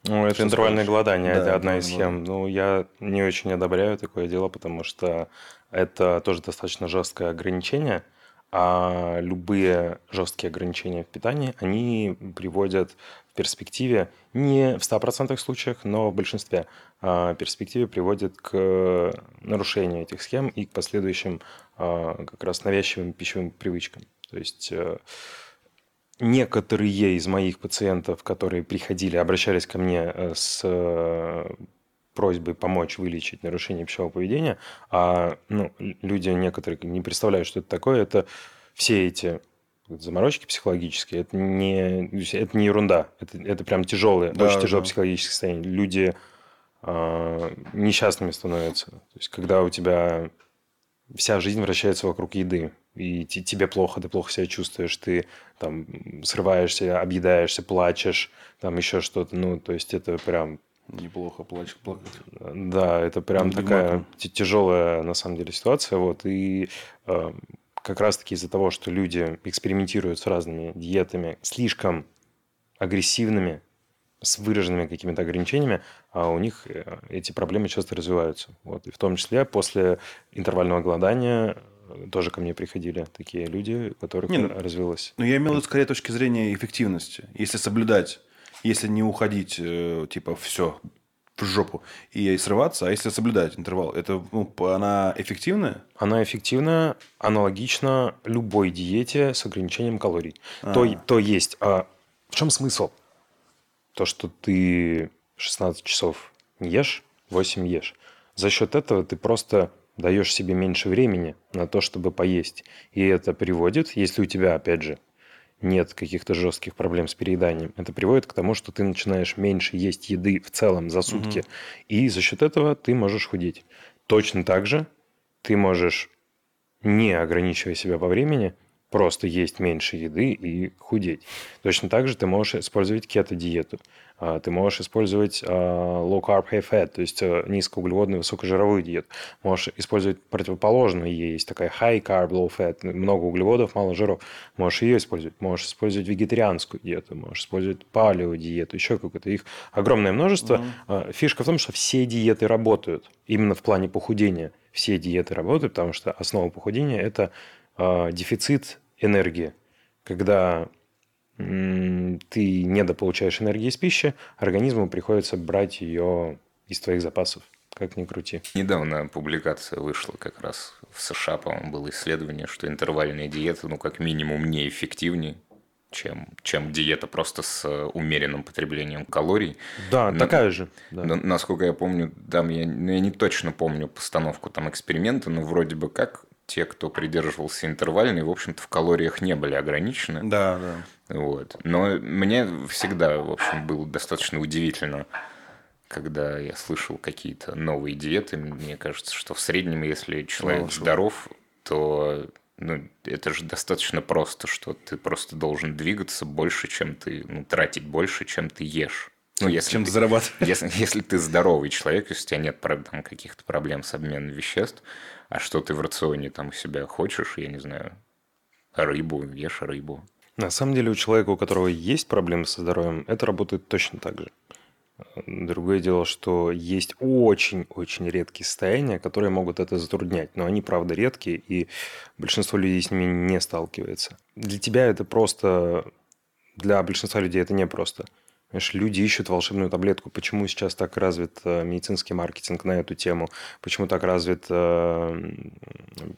Ну, это интервальное голодание, да, это одна из схем. Ну, я не очень одобряю такое дело, потому что это тоже достаточно жесткое ограничение, а любые жесткие ограничения в питании, они приводят в перспективе, не в 100% случаях, но в большинстве перспективе приводит к нарушению этих схем и к последующим как раз навязчивым пищевым привычкам. То есть... Некоторые из моих пациентов, которые приходили, обращались ко мне с просьбой помочь вылечить нарушение пищевого поведения, а люди некоторые не представляют, что это такое. Это все эти заморочки психологические, это не ерунда, это прям тяжелое, да, очень тяжелое психологическое состояние. Люди несчастными становятся. То есть, когда у тебя вся жизнь вращается вокруг еды. И тебе плохо, ты плохо себя чувствуешь, ты там срываешься, объедаешься, плачешь, там еще что-то. Ну, то есть, это прям... Неплохо плакать. Да, это прям такая тяжелая, на самом деле, ситуация. Вот. И как раз-таки из-за того, что люди экспериментируют с разными диетами, слишком агрессивными, с выраженными какими-то ограничениями, а у них эти проблемы часто развиваются. Вот. И в том числе после интервального голодания... Тоже ко мне приходили такие люди, у которых развилось. Ну, я имел в виду скорее точки зрения эффективности. Если соблюдать, если не уходить, типа, все, в жопу, и срываться, а если соблюдать интервал, это она эффективная? Она эффективна, аналогично любой диете с ограничением калорий. То есть, в чем смысл? То, что ты 16 часов не ешь, 8 ешь. За счет этого ты просто... даешь себе меньше времени на то, чтобы поесть. И это приводит, если у тебя, опять же, нет каких-то жестких проблем с перееданием, это приводит к тому, что ты начинаешь меньше есть еды в целом за сутки. Угу. И за счет этого ты можешь худеть. Точно так же ты можешь, не ограничивая себя по времени, просто есть меньше еды и худеть. Точно так же ты можешь использовать кето-диету. Ты можешь использовать low-carb, high-fat, то есть низкоуглеводную, высокожировую диету. Можешь использовать противоположную ей. Есть такая high-carb, low-fat, много углеводов, мало жиров. Можешь ее использовать. Можешь использовать вегетарианскую диету, можешь использовать палео-диету, еще какую-то. Их огромное множество. Mm-hmm. Фишка в том, что все диеты работают. Именно в плане похудения все диеты работают, потому что основа похудения – это дефицит энергии. Когда... ты недополучаешь энергии из пищи, организму приходится брать ее из твоих запасов, как ни крути. Недавно публикация вышла как раз в США, по-моему, было исследование, что интервальная диета, как минимум, неэффективнее, чем диета просто с умеренным потреблением калорий. Да, такая же. Да. Насколько я помню, там я не точно помню постановку там эксперимента, но вроде бы как те, кто придерживался интервальной, в общем-то, в калориях не были ограничены. Да, да. Вот. Но мне всегда, в общем, было достаточно удивительно, когда я слышал какие-то новые диеты. Мне кажется, что в среднем, если человек здоров, то это же достаточно просто, что ты просто должен двигаться больше, чем ты, тратить больше, чем ты ешь. Чем ты зарабатываешь. Если ты здоровый человек, если у тебя нет там каких-то проблем с обменом веществ, а что ты в рационе там у себя хочешь, я не знаю, рыбу, ешь рыбу. На самом деле у человека, у которого есть проблемы со здоровьем, это работает точно так же. Другое дело, что есть очень-очень редкие состояния, которые могут это затруднять. Но они, правда, редкие, и большинство людей с ними не сталкивается. Для тебя это просто... Для большинства людей это непросто. Понимаешь, люди ищут волшебную таблетку. Почему сейчас так развит медицинский маркетинг на эту тему? Почему так развит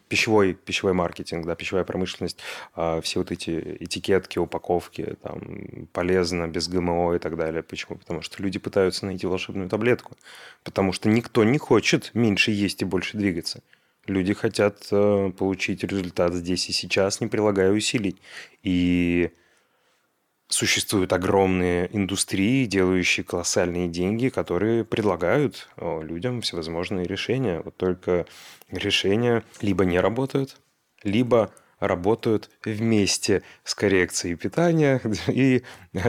пищевой маркетинг, да, пищевая промышленность? Все вот эти этикетки, упаковки, там, полезно, без ГМО и так далее. Почему? Потому что люди пытаются найти волшебную таблетку. Потому что никто не хочет меньше есть и больше двигаться. Люди хотят получить результат здесь и сейчас, не прилагая усилий. И существуют огромные индустрии, делающие колоссальные деньги, которые предлагают людям всевозможные решения. Вот только решения либо не работают, либо работают вместе с коррекцией питания и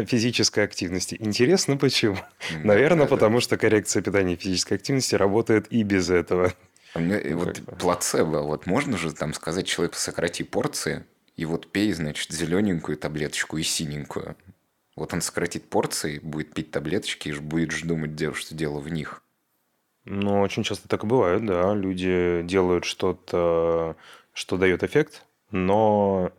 физической активности. Интересно, почему? Наверное, потому что коррекция питания и физической активности работает и без этого. Вот плацебо, вот можно же там сказать человеку: сократи порции, и вот пей, значит, зелененькую таблеточку и синенькую. Вот он сократит порции, будет пить таблеточки и будет же думать, что дело в них. Ну, очень часто так и бывает, да. Люди делают что-то, что дает эффект, но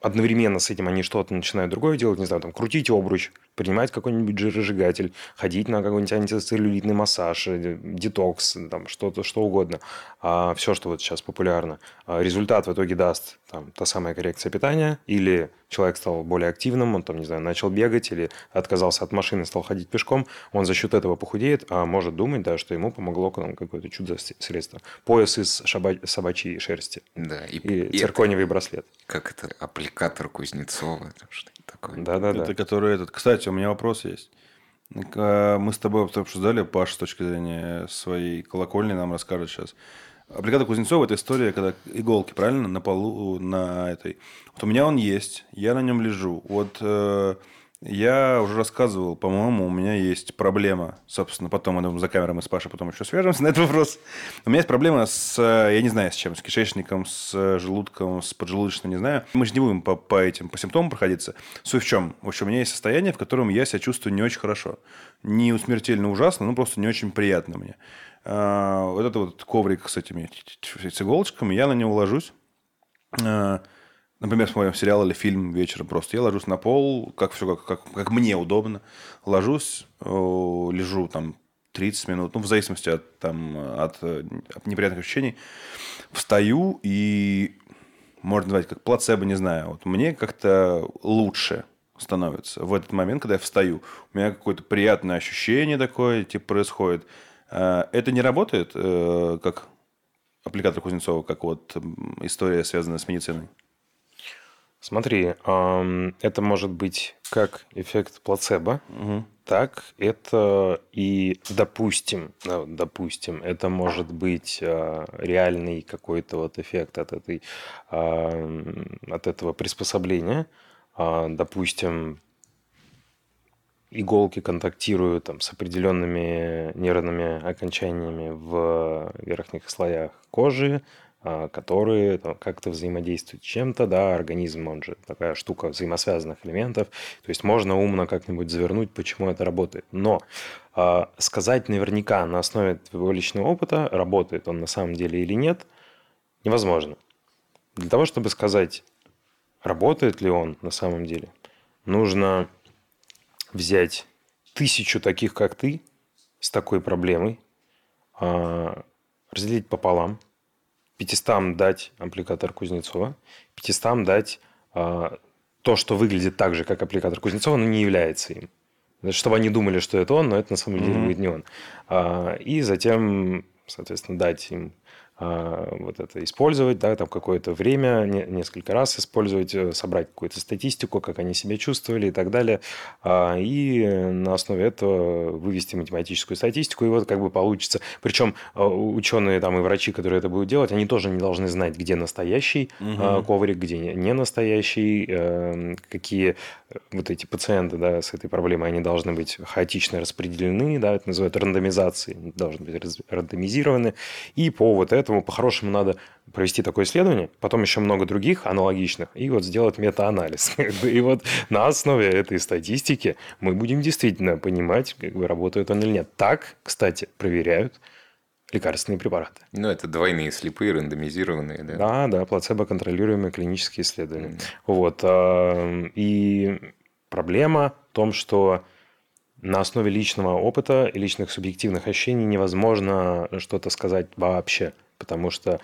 одновременно с этим они что-то начинают другое делать, не знаю, там, крутить обруч, принимать какой-нибудь жиросжигатель, ходить на какой-нибудь антицеллюлитный массаж, детокс, там, что-то, что угодно. А все, что вот сейчас популярно. Результат в итоге даст там, та самая коррекция питания, или человек стал более активным, он там, не знаю, начал бегать, или отказался от машины, стал ходить пешком, он за счет этого похудеет, а может думать, да, что ему помогло там, какое-то чудо-средство. Пояс из собачьей шерсти. Да, и циркониевый браслет. Как это? Аппликатор Кузнецова, что-нибудь такое. Да-да-да. Это который этот... Кстати, у меня вопрос есть. Мы с тобой обсуждали, Паш, с точки зрения своей колокольни, нам расскажет сейчас. Аппликатор Кузнецова – это история, когда иголки, правильно, на полу, на этой. Вот у меня он есть, я на нем лежу. Вот я уже рассказывал, по-моему, у меня есть проблема. Собственно, потом, я думаю, за камерой мы с Пашей потом еще свяжемся на этот вопрос. У меня есть проблема с, я не знаю, с чем, с кишечником, с желудком, с поджелудочным, не знаю. Мы же не будем по симптомам проходиться. Суть в чем? В общем, у меня есть состояние, в котором я себя чувствую не очень хорошо. Не усмертельно ужасно, но просто не очень приятно мне. Вот это вот коврик с этими с иголочками, я на него ложусь. Например, смотрим сериал или фильм вечером просто. Я ложусь на пол, как все как мне удобно. Ложусь, лежу там 30 минут, ну, в зависимости от неприятных ощущений. Встаю и, можно назвать, как плацебо, не знаю. Вот мне как-то лучше становится в этот момент, когда я встаю. У меня какое-то приятное ощущение такое типа происходит. Это не работает, как аппликатор Кузнецова, как вот история, связанная с медициной? Смотри, это может быть как эффект плацебо, так это и, допустим, это может быть реальный какой-то вот эффект от этого приспособления. Допустим, иголки контактируют там, с определенными нервными окончаниями в верхних слоях кожи, которые там, как-то взаимодействуют с чем-то, да, организм, он же такая штука взаимосвязанных элементов, то есть можно умно как-нибудь завернуть, почему это работает. Но сказать наверняка на основе твоего личного опыта, работает он на самом деле или нет, невозможно. Для того, чтобы сказать, работает ли он на самом деле, нужно взять 1000 таких, как ты, с такой проблемой, разделить пополам, 500 дать аппликатор Кузнецова, 500 дать то, что выглядит так же, как аппликатор Кузнецова, но не является им. Чтобы они думали, что это он, но это на самом деле будет не он. И затем, соответственно, дать им вот это использовать, да, там какое-то время, несколько раз использовать, собрать какую-то статистику, как они себя чувствовали и так далее. И на основе этого вывести математическую статистику, и вот как бы получится. Причем ученые там, и врачи, которые это будут делать, они тоже не должны знать, где настоящий коврик, где не настоящий, какие вот эти пациенты, да, с этой проблемой, они должны быть хаотично распределены, да, это называют рандомизацией, должны быть рандомизированы. И по вот этому по-хорошему надо провести такое исследование, потом еще много других аналогичных, и вот сделать мета-анализ. И вот на основе этой статистики мы будем действительно понимать, как бы работает он или нет. Так, кстати, проверяют лекарственные препараты. Ну, это двойные слепые, рандомизированные, да? Да, да, плацебо-контролируемые клинические исследования. Вот. И проблема в том, что на основе личного опыта и личных субъективных ощущений невозможно что-то сказать вообще, потому что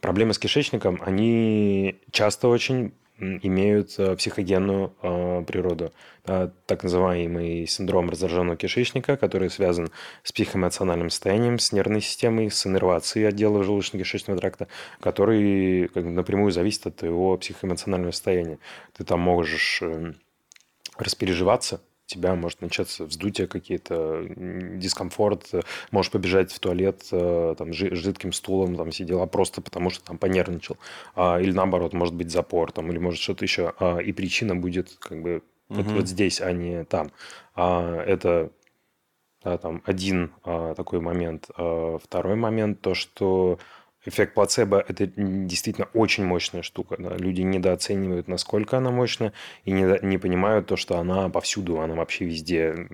проблемы с кишечником, они часто очень имеют психогенную природу. Так называемый синдром раздраженного кишечника, который связан с психоэмоциональным состоянием, с нервной системой, с иннервацией отдела желудочно-кишечного тракта, который напрямую зависит от его психоэмоционального состояния. Ты там можешь распереживаться, у тебя может начаться вздутие, какие-то дискомфорт, можешь побежать в туалет там, с жидким стулом, там сидела просто потому, что там понервничал. Или наоборот, может быть запор, там, или может что-то еще. И причина будет как бы вот здесь, а не там. Это там, один такой момент. Второй момент, то, что эффект плацебо – это действительно очень мощная штука. Люди недооценивают, насколько она мощна, и не понимают то, что она повсюду, она вообще везде.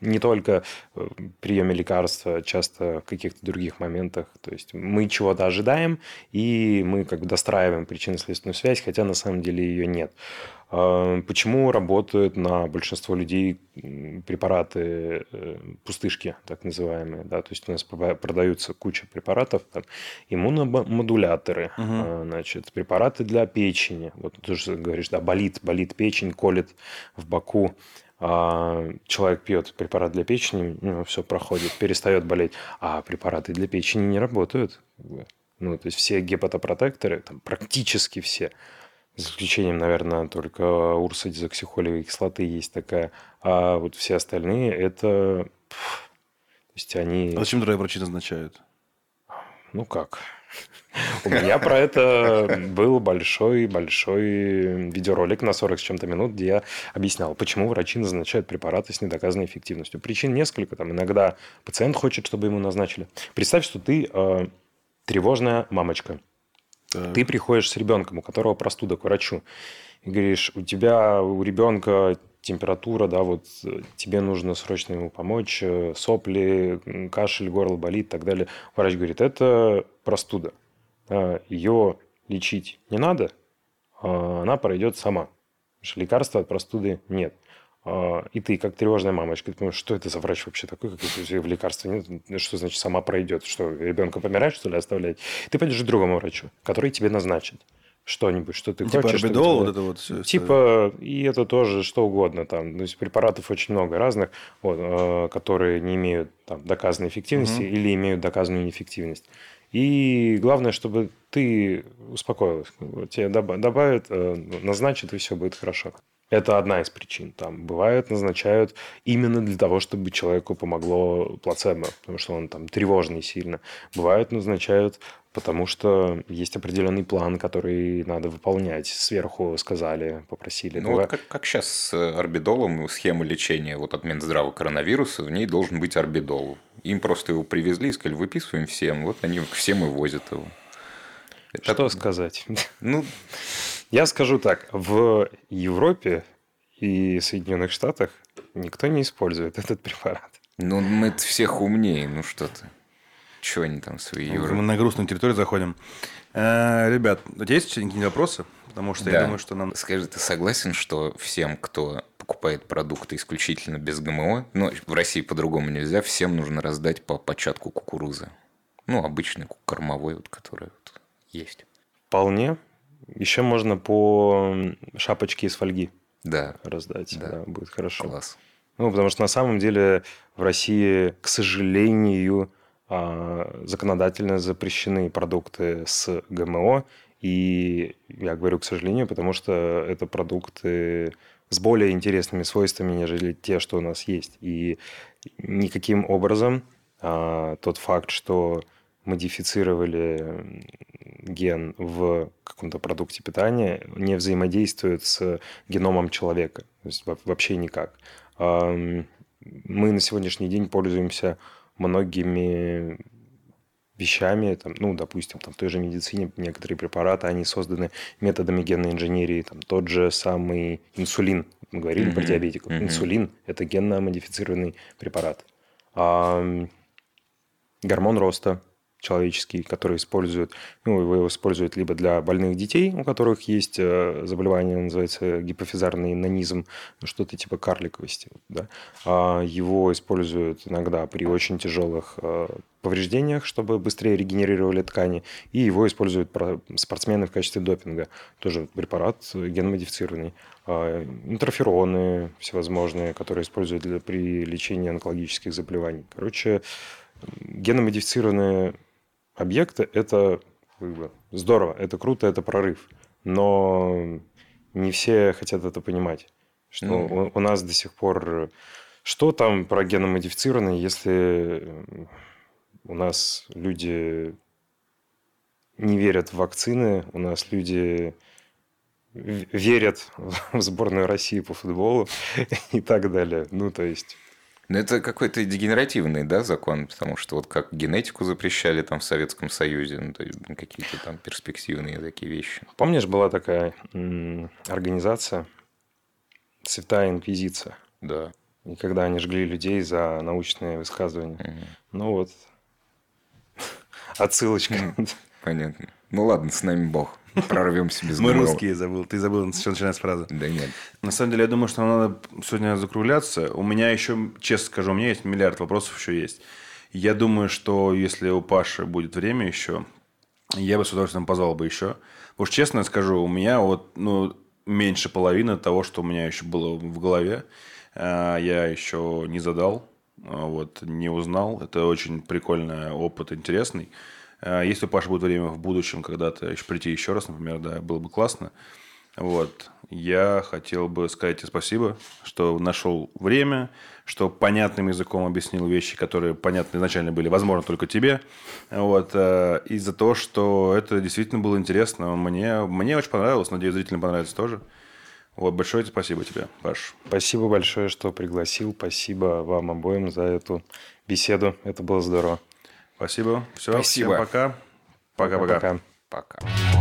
Не только в приеме лекарства, часто в каких-то других моментах. То есть мы чего-то ожидаем, и мы как бы достраиваем причинно-следственную связь, хотя на самом деле ее нет. Почему работают на большинство людей препараты пустышки, так называемые? Да? То есть у нас продаются куча препаратов, там, иммуномодуляторы, значит, препараты для печени. Вот ты же говоришь, да, болит печень, колет в боку. Человек пьет препарат для печени, ну, все проходит, перестает болеть. А препараты для печени не работают. Ну, то есть все гепатопротекторы, там, практически все, за исключением, наверное, только урсодизоксихолевой кислоты есть такая. А вот все остальные – это... То есть они... А зачем другие врачи назначают? Ну как? У меня про это был большой-большой видеоролик на 40 с чем-то минут, где я объяснял, почему врачи назначают препараты с недоказанной эффективностью. Причин несколько. Там иногда пациент хочет, чтобы ему назначили. Представь, что ты тревожная мамочка. Ты приходишь с ребенком, у которого простуда, к врачу, и говоришь, у ребенка температура, да, вот тебе нужно срочно ему помочь, сопли, кашель, горло болит и так далее. Врач говорит, это простуда, ее лечить не надо, она пройдет сама, потому что лекарства от простуды нет. И ты, как тревожная мамочка, ты понимаешь, что это за врач вообще такой, какие-то в лекарстве, что значит сама пройдет, что ребенка помирает, что ли, оставлять? Ты пойдешь к другому врачу, который тебе назначит что-нибудь, что ты хочешь. Типа орбидол, вот это вот все. Типа, и это тоже что угодно. Там. То есть препаратов очень много разных, вот, которые не имеют там, доказанной эффективности или имеют доказанную неэффективность. И главное, чтобы ты успокоилась. Тебе добавят, назначат, и все будет хорошо. Это одна из причин. Там бывает, назначают именно для того, чтобы человеку помогло плацебо, потому что он там тревожный сильно. Бывает, назначают, потому что есть определенный план, который надо выполнять. Сверху сказали, попросили. Ну, бывает... вот как сейчас с орбидолом, схема лечения вот от Минздрава коронавируса, в ней должен быть орбидол. Им просто его привезли и сказали, выписываем всем. Вот они всем и возят его. Это... Что сказать? Ну... Я скажу так, в Европе и Соединенных Штатах никто не использует этот препарат. Ну, мы всех умнее, ну что ты. Чего они там свои Европы? Мы на грустную территорию заходим. Ребят, у тебя есть какие-нибудь вопросы? Потому что да. Я думаю, что нам... Скажи, ты согласен, что всем, кто покупает продукты исключительно без ГМО, ну, в России по-другому нельзя, всем нужно раздать по початку кукурузы? Ну, обычный кормовой, вот, который вот есть. Вполне. Еще можно по шапочке из фольги раздать. Да, будет хорошо. Класс. Ну, потому что на самом деле в России, к сожалению, законодательно запрещены продукты с ГМО. И я говорю, к сожалению, потому что это продукты с более интересными свойствами, нежели те, что у нас есть. И никаким образом тот факт, что... модифицировали ген в каком-то продукте питания, не взаимодействует с геномом человека. То есть вообще никак. Мы на сегодняшний день пользуемся многими вещами, там, ну, допустим, там, в той же медицине некоторые препараты, они созданы методами генной инженерии, там, тот же самый инсулин. Мы говорили про диабетиков. Инсулин – это генно-модифицированный препарат. Гормон роста. человеческий, который используют, его используют либо для больных детей, у которых есть заболевание, называется гипофизарный нанизм, что-то типа карликовости. Да? Его используют иногда при очень тяжелых повреждениях, чтобы быстрее регенерировали ткани, и его используют спортсмены в качестве допинга. Тоже препарат генмодифицированный. Интерфероны всевозможные, которые используют при лечении онкологических заболеваний. Короче, геномодифицированные объекты – это здорово, это круто, это прорыв. Но не все хотят это понимать. Что у нас до сих пор… Что там про геномодифицированные, если у нас люди не верят в вакцины, у нас люди верят в сборную России по футболу и так далее. Ну, то есть… Но это какой-то дегенеративный, да, закон, потому что вот как генетику запрещали там в Советском Союзе, ну, то есть какие-то там перспективные такие вещи. Помнишь, была такая организация «Святая Инквизиция»? Да. И когда они жгли людей за научные высказывания. Ну вот, отсылочка. Понятно. Ну ладно, с нами Бог. Прорвемся без гроба. Мы русские, забыл. Ты забыл, начинается фраза. Да нет. На самом деле, я думаю, что нам надо сегодня закругляться. У меня еще, честно скажу, у меня есть миллиард вопросов еще есть. Я думаю, что если у Паши будет время еще, я бы с удовольствием позвал бы еще. Уж честно скажу, у меня вот меньше половины того, что у меня еще было в голове, я еще не задал, не узнал. Это очень прикольный опыт, интересный. Если у Паши будет время в будущем когда-то еще прийти еще раз, например, да, было бы классно. Вот. Я хотел бы сказать тебе спасибо, что нашел время, что понятным языком объяснил вещи, которые понятны изначально были, возможно, только тебе. Вот. И за то, что это действительно было интересно. Мне очень понравилось, надеюсь, зрителям понравится тоже. Вот. Большое спасибо тебе, Паш. Спасибо большое, что пригласил. Спасибо вам обоим за эту беседу. Это было здорово. Спасибо. Все, спасибо. Всем пока. Пока-пока. Пока.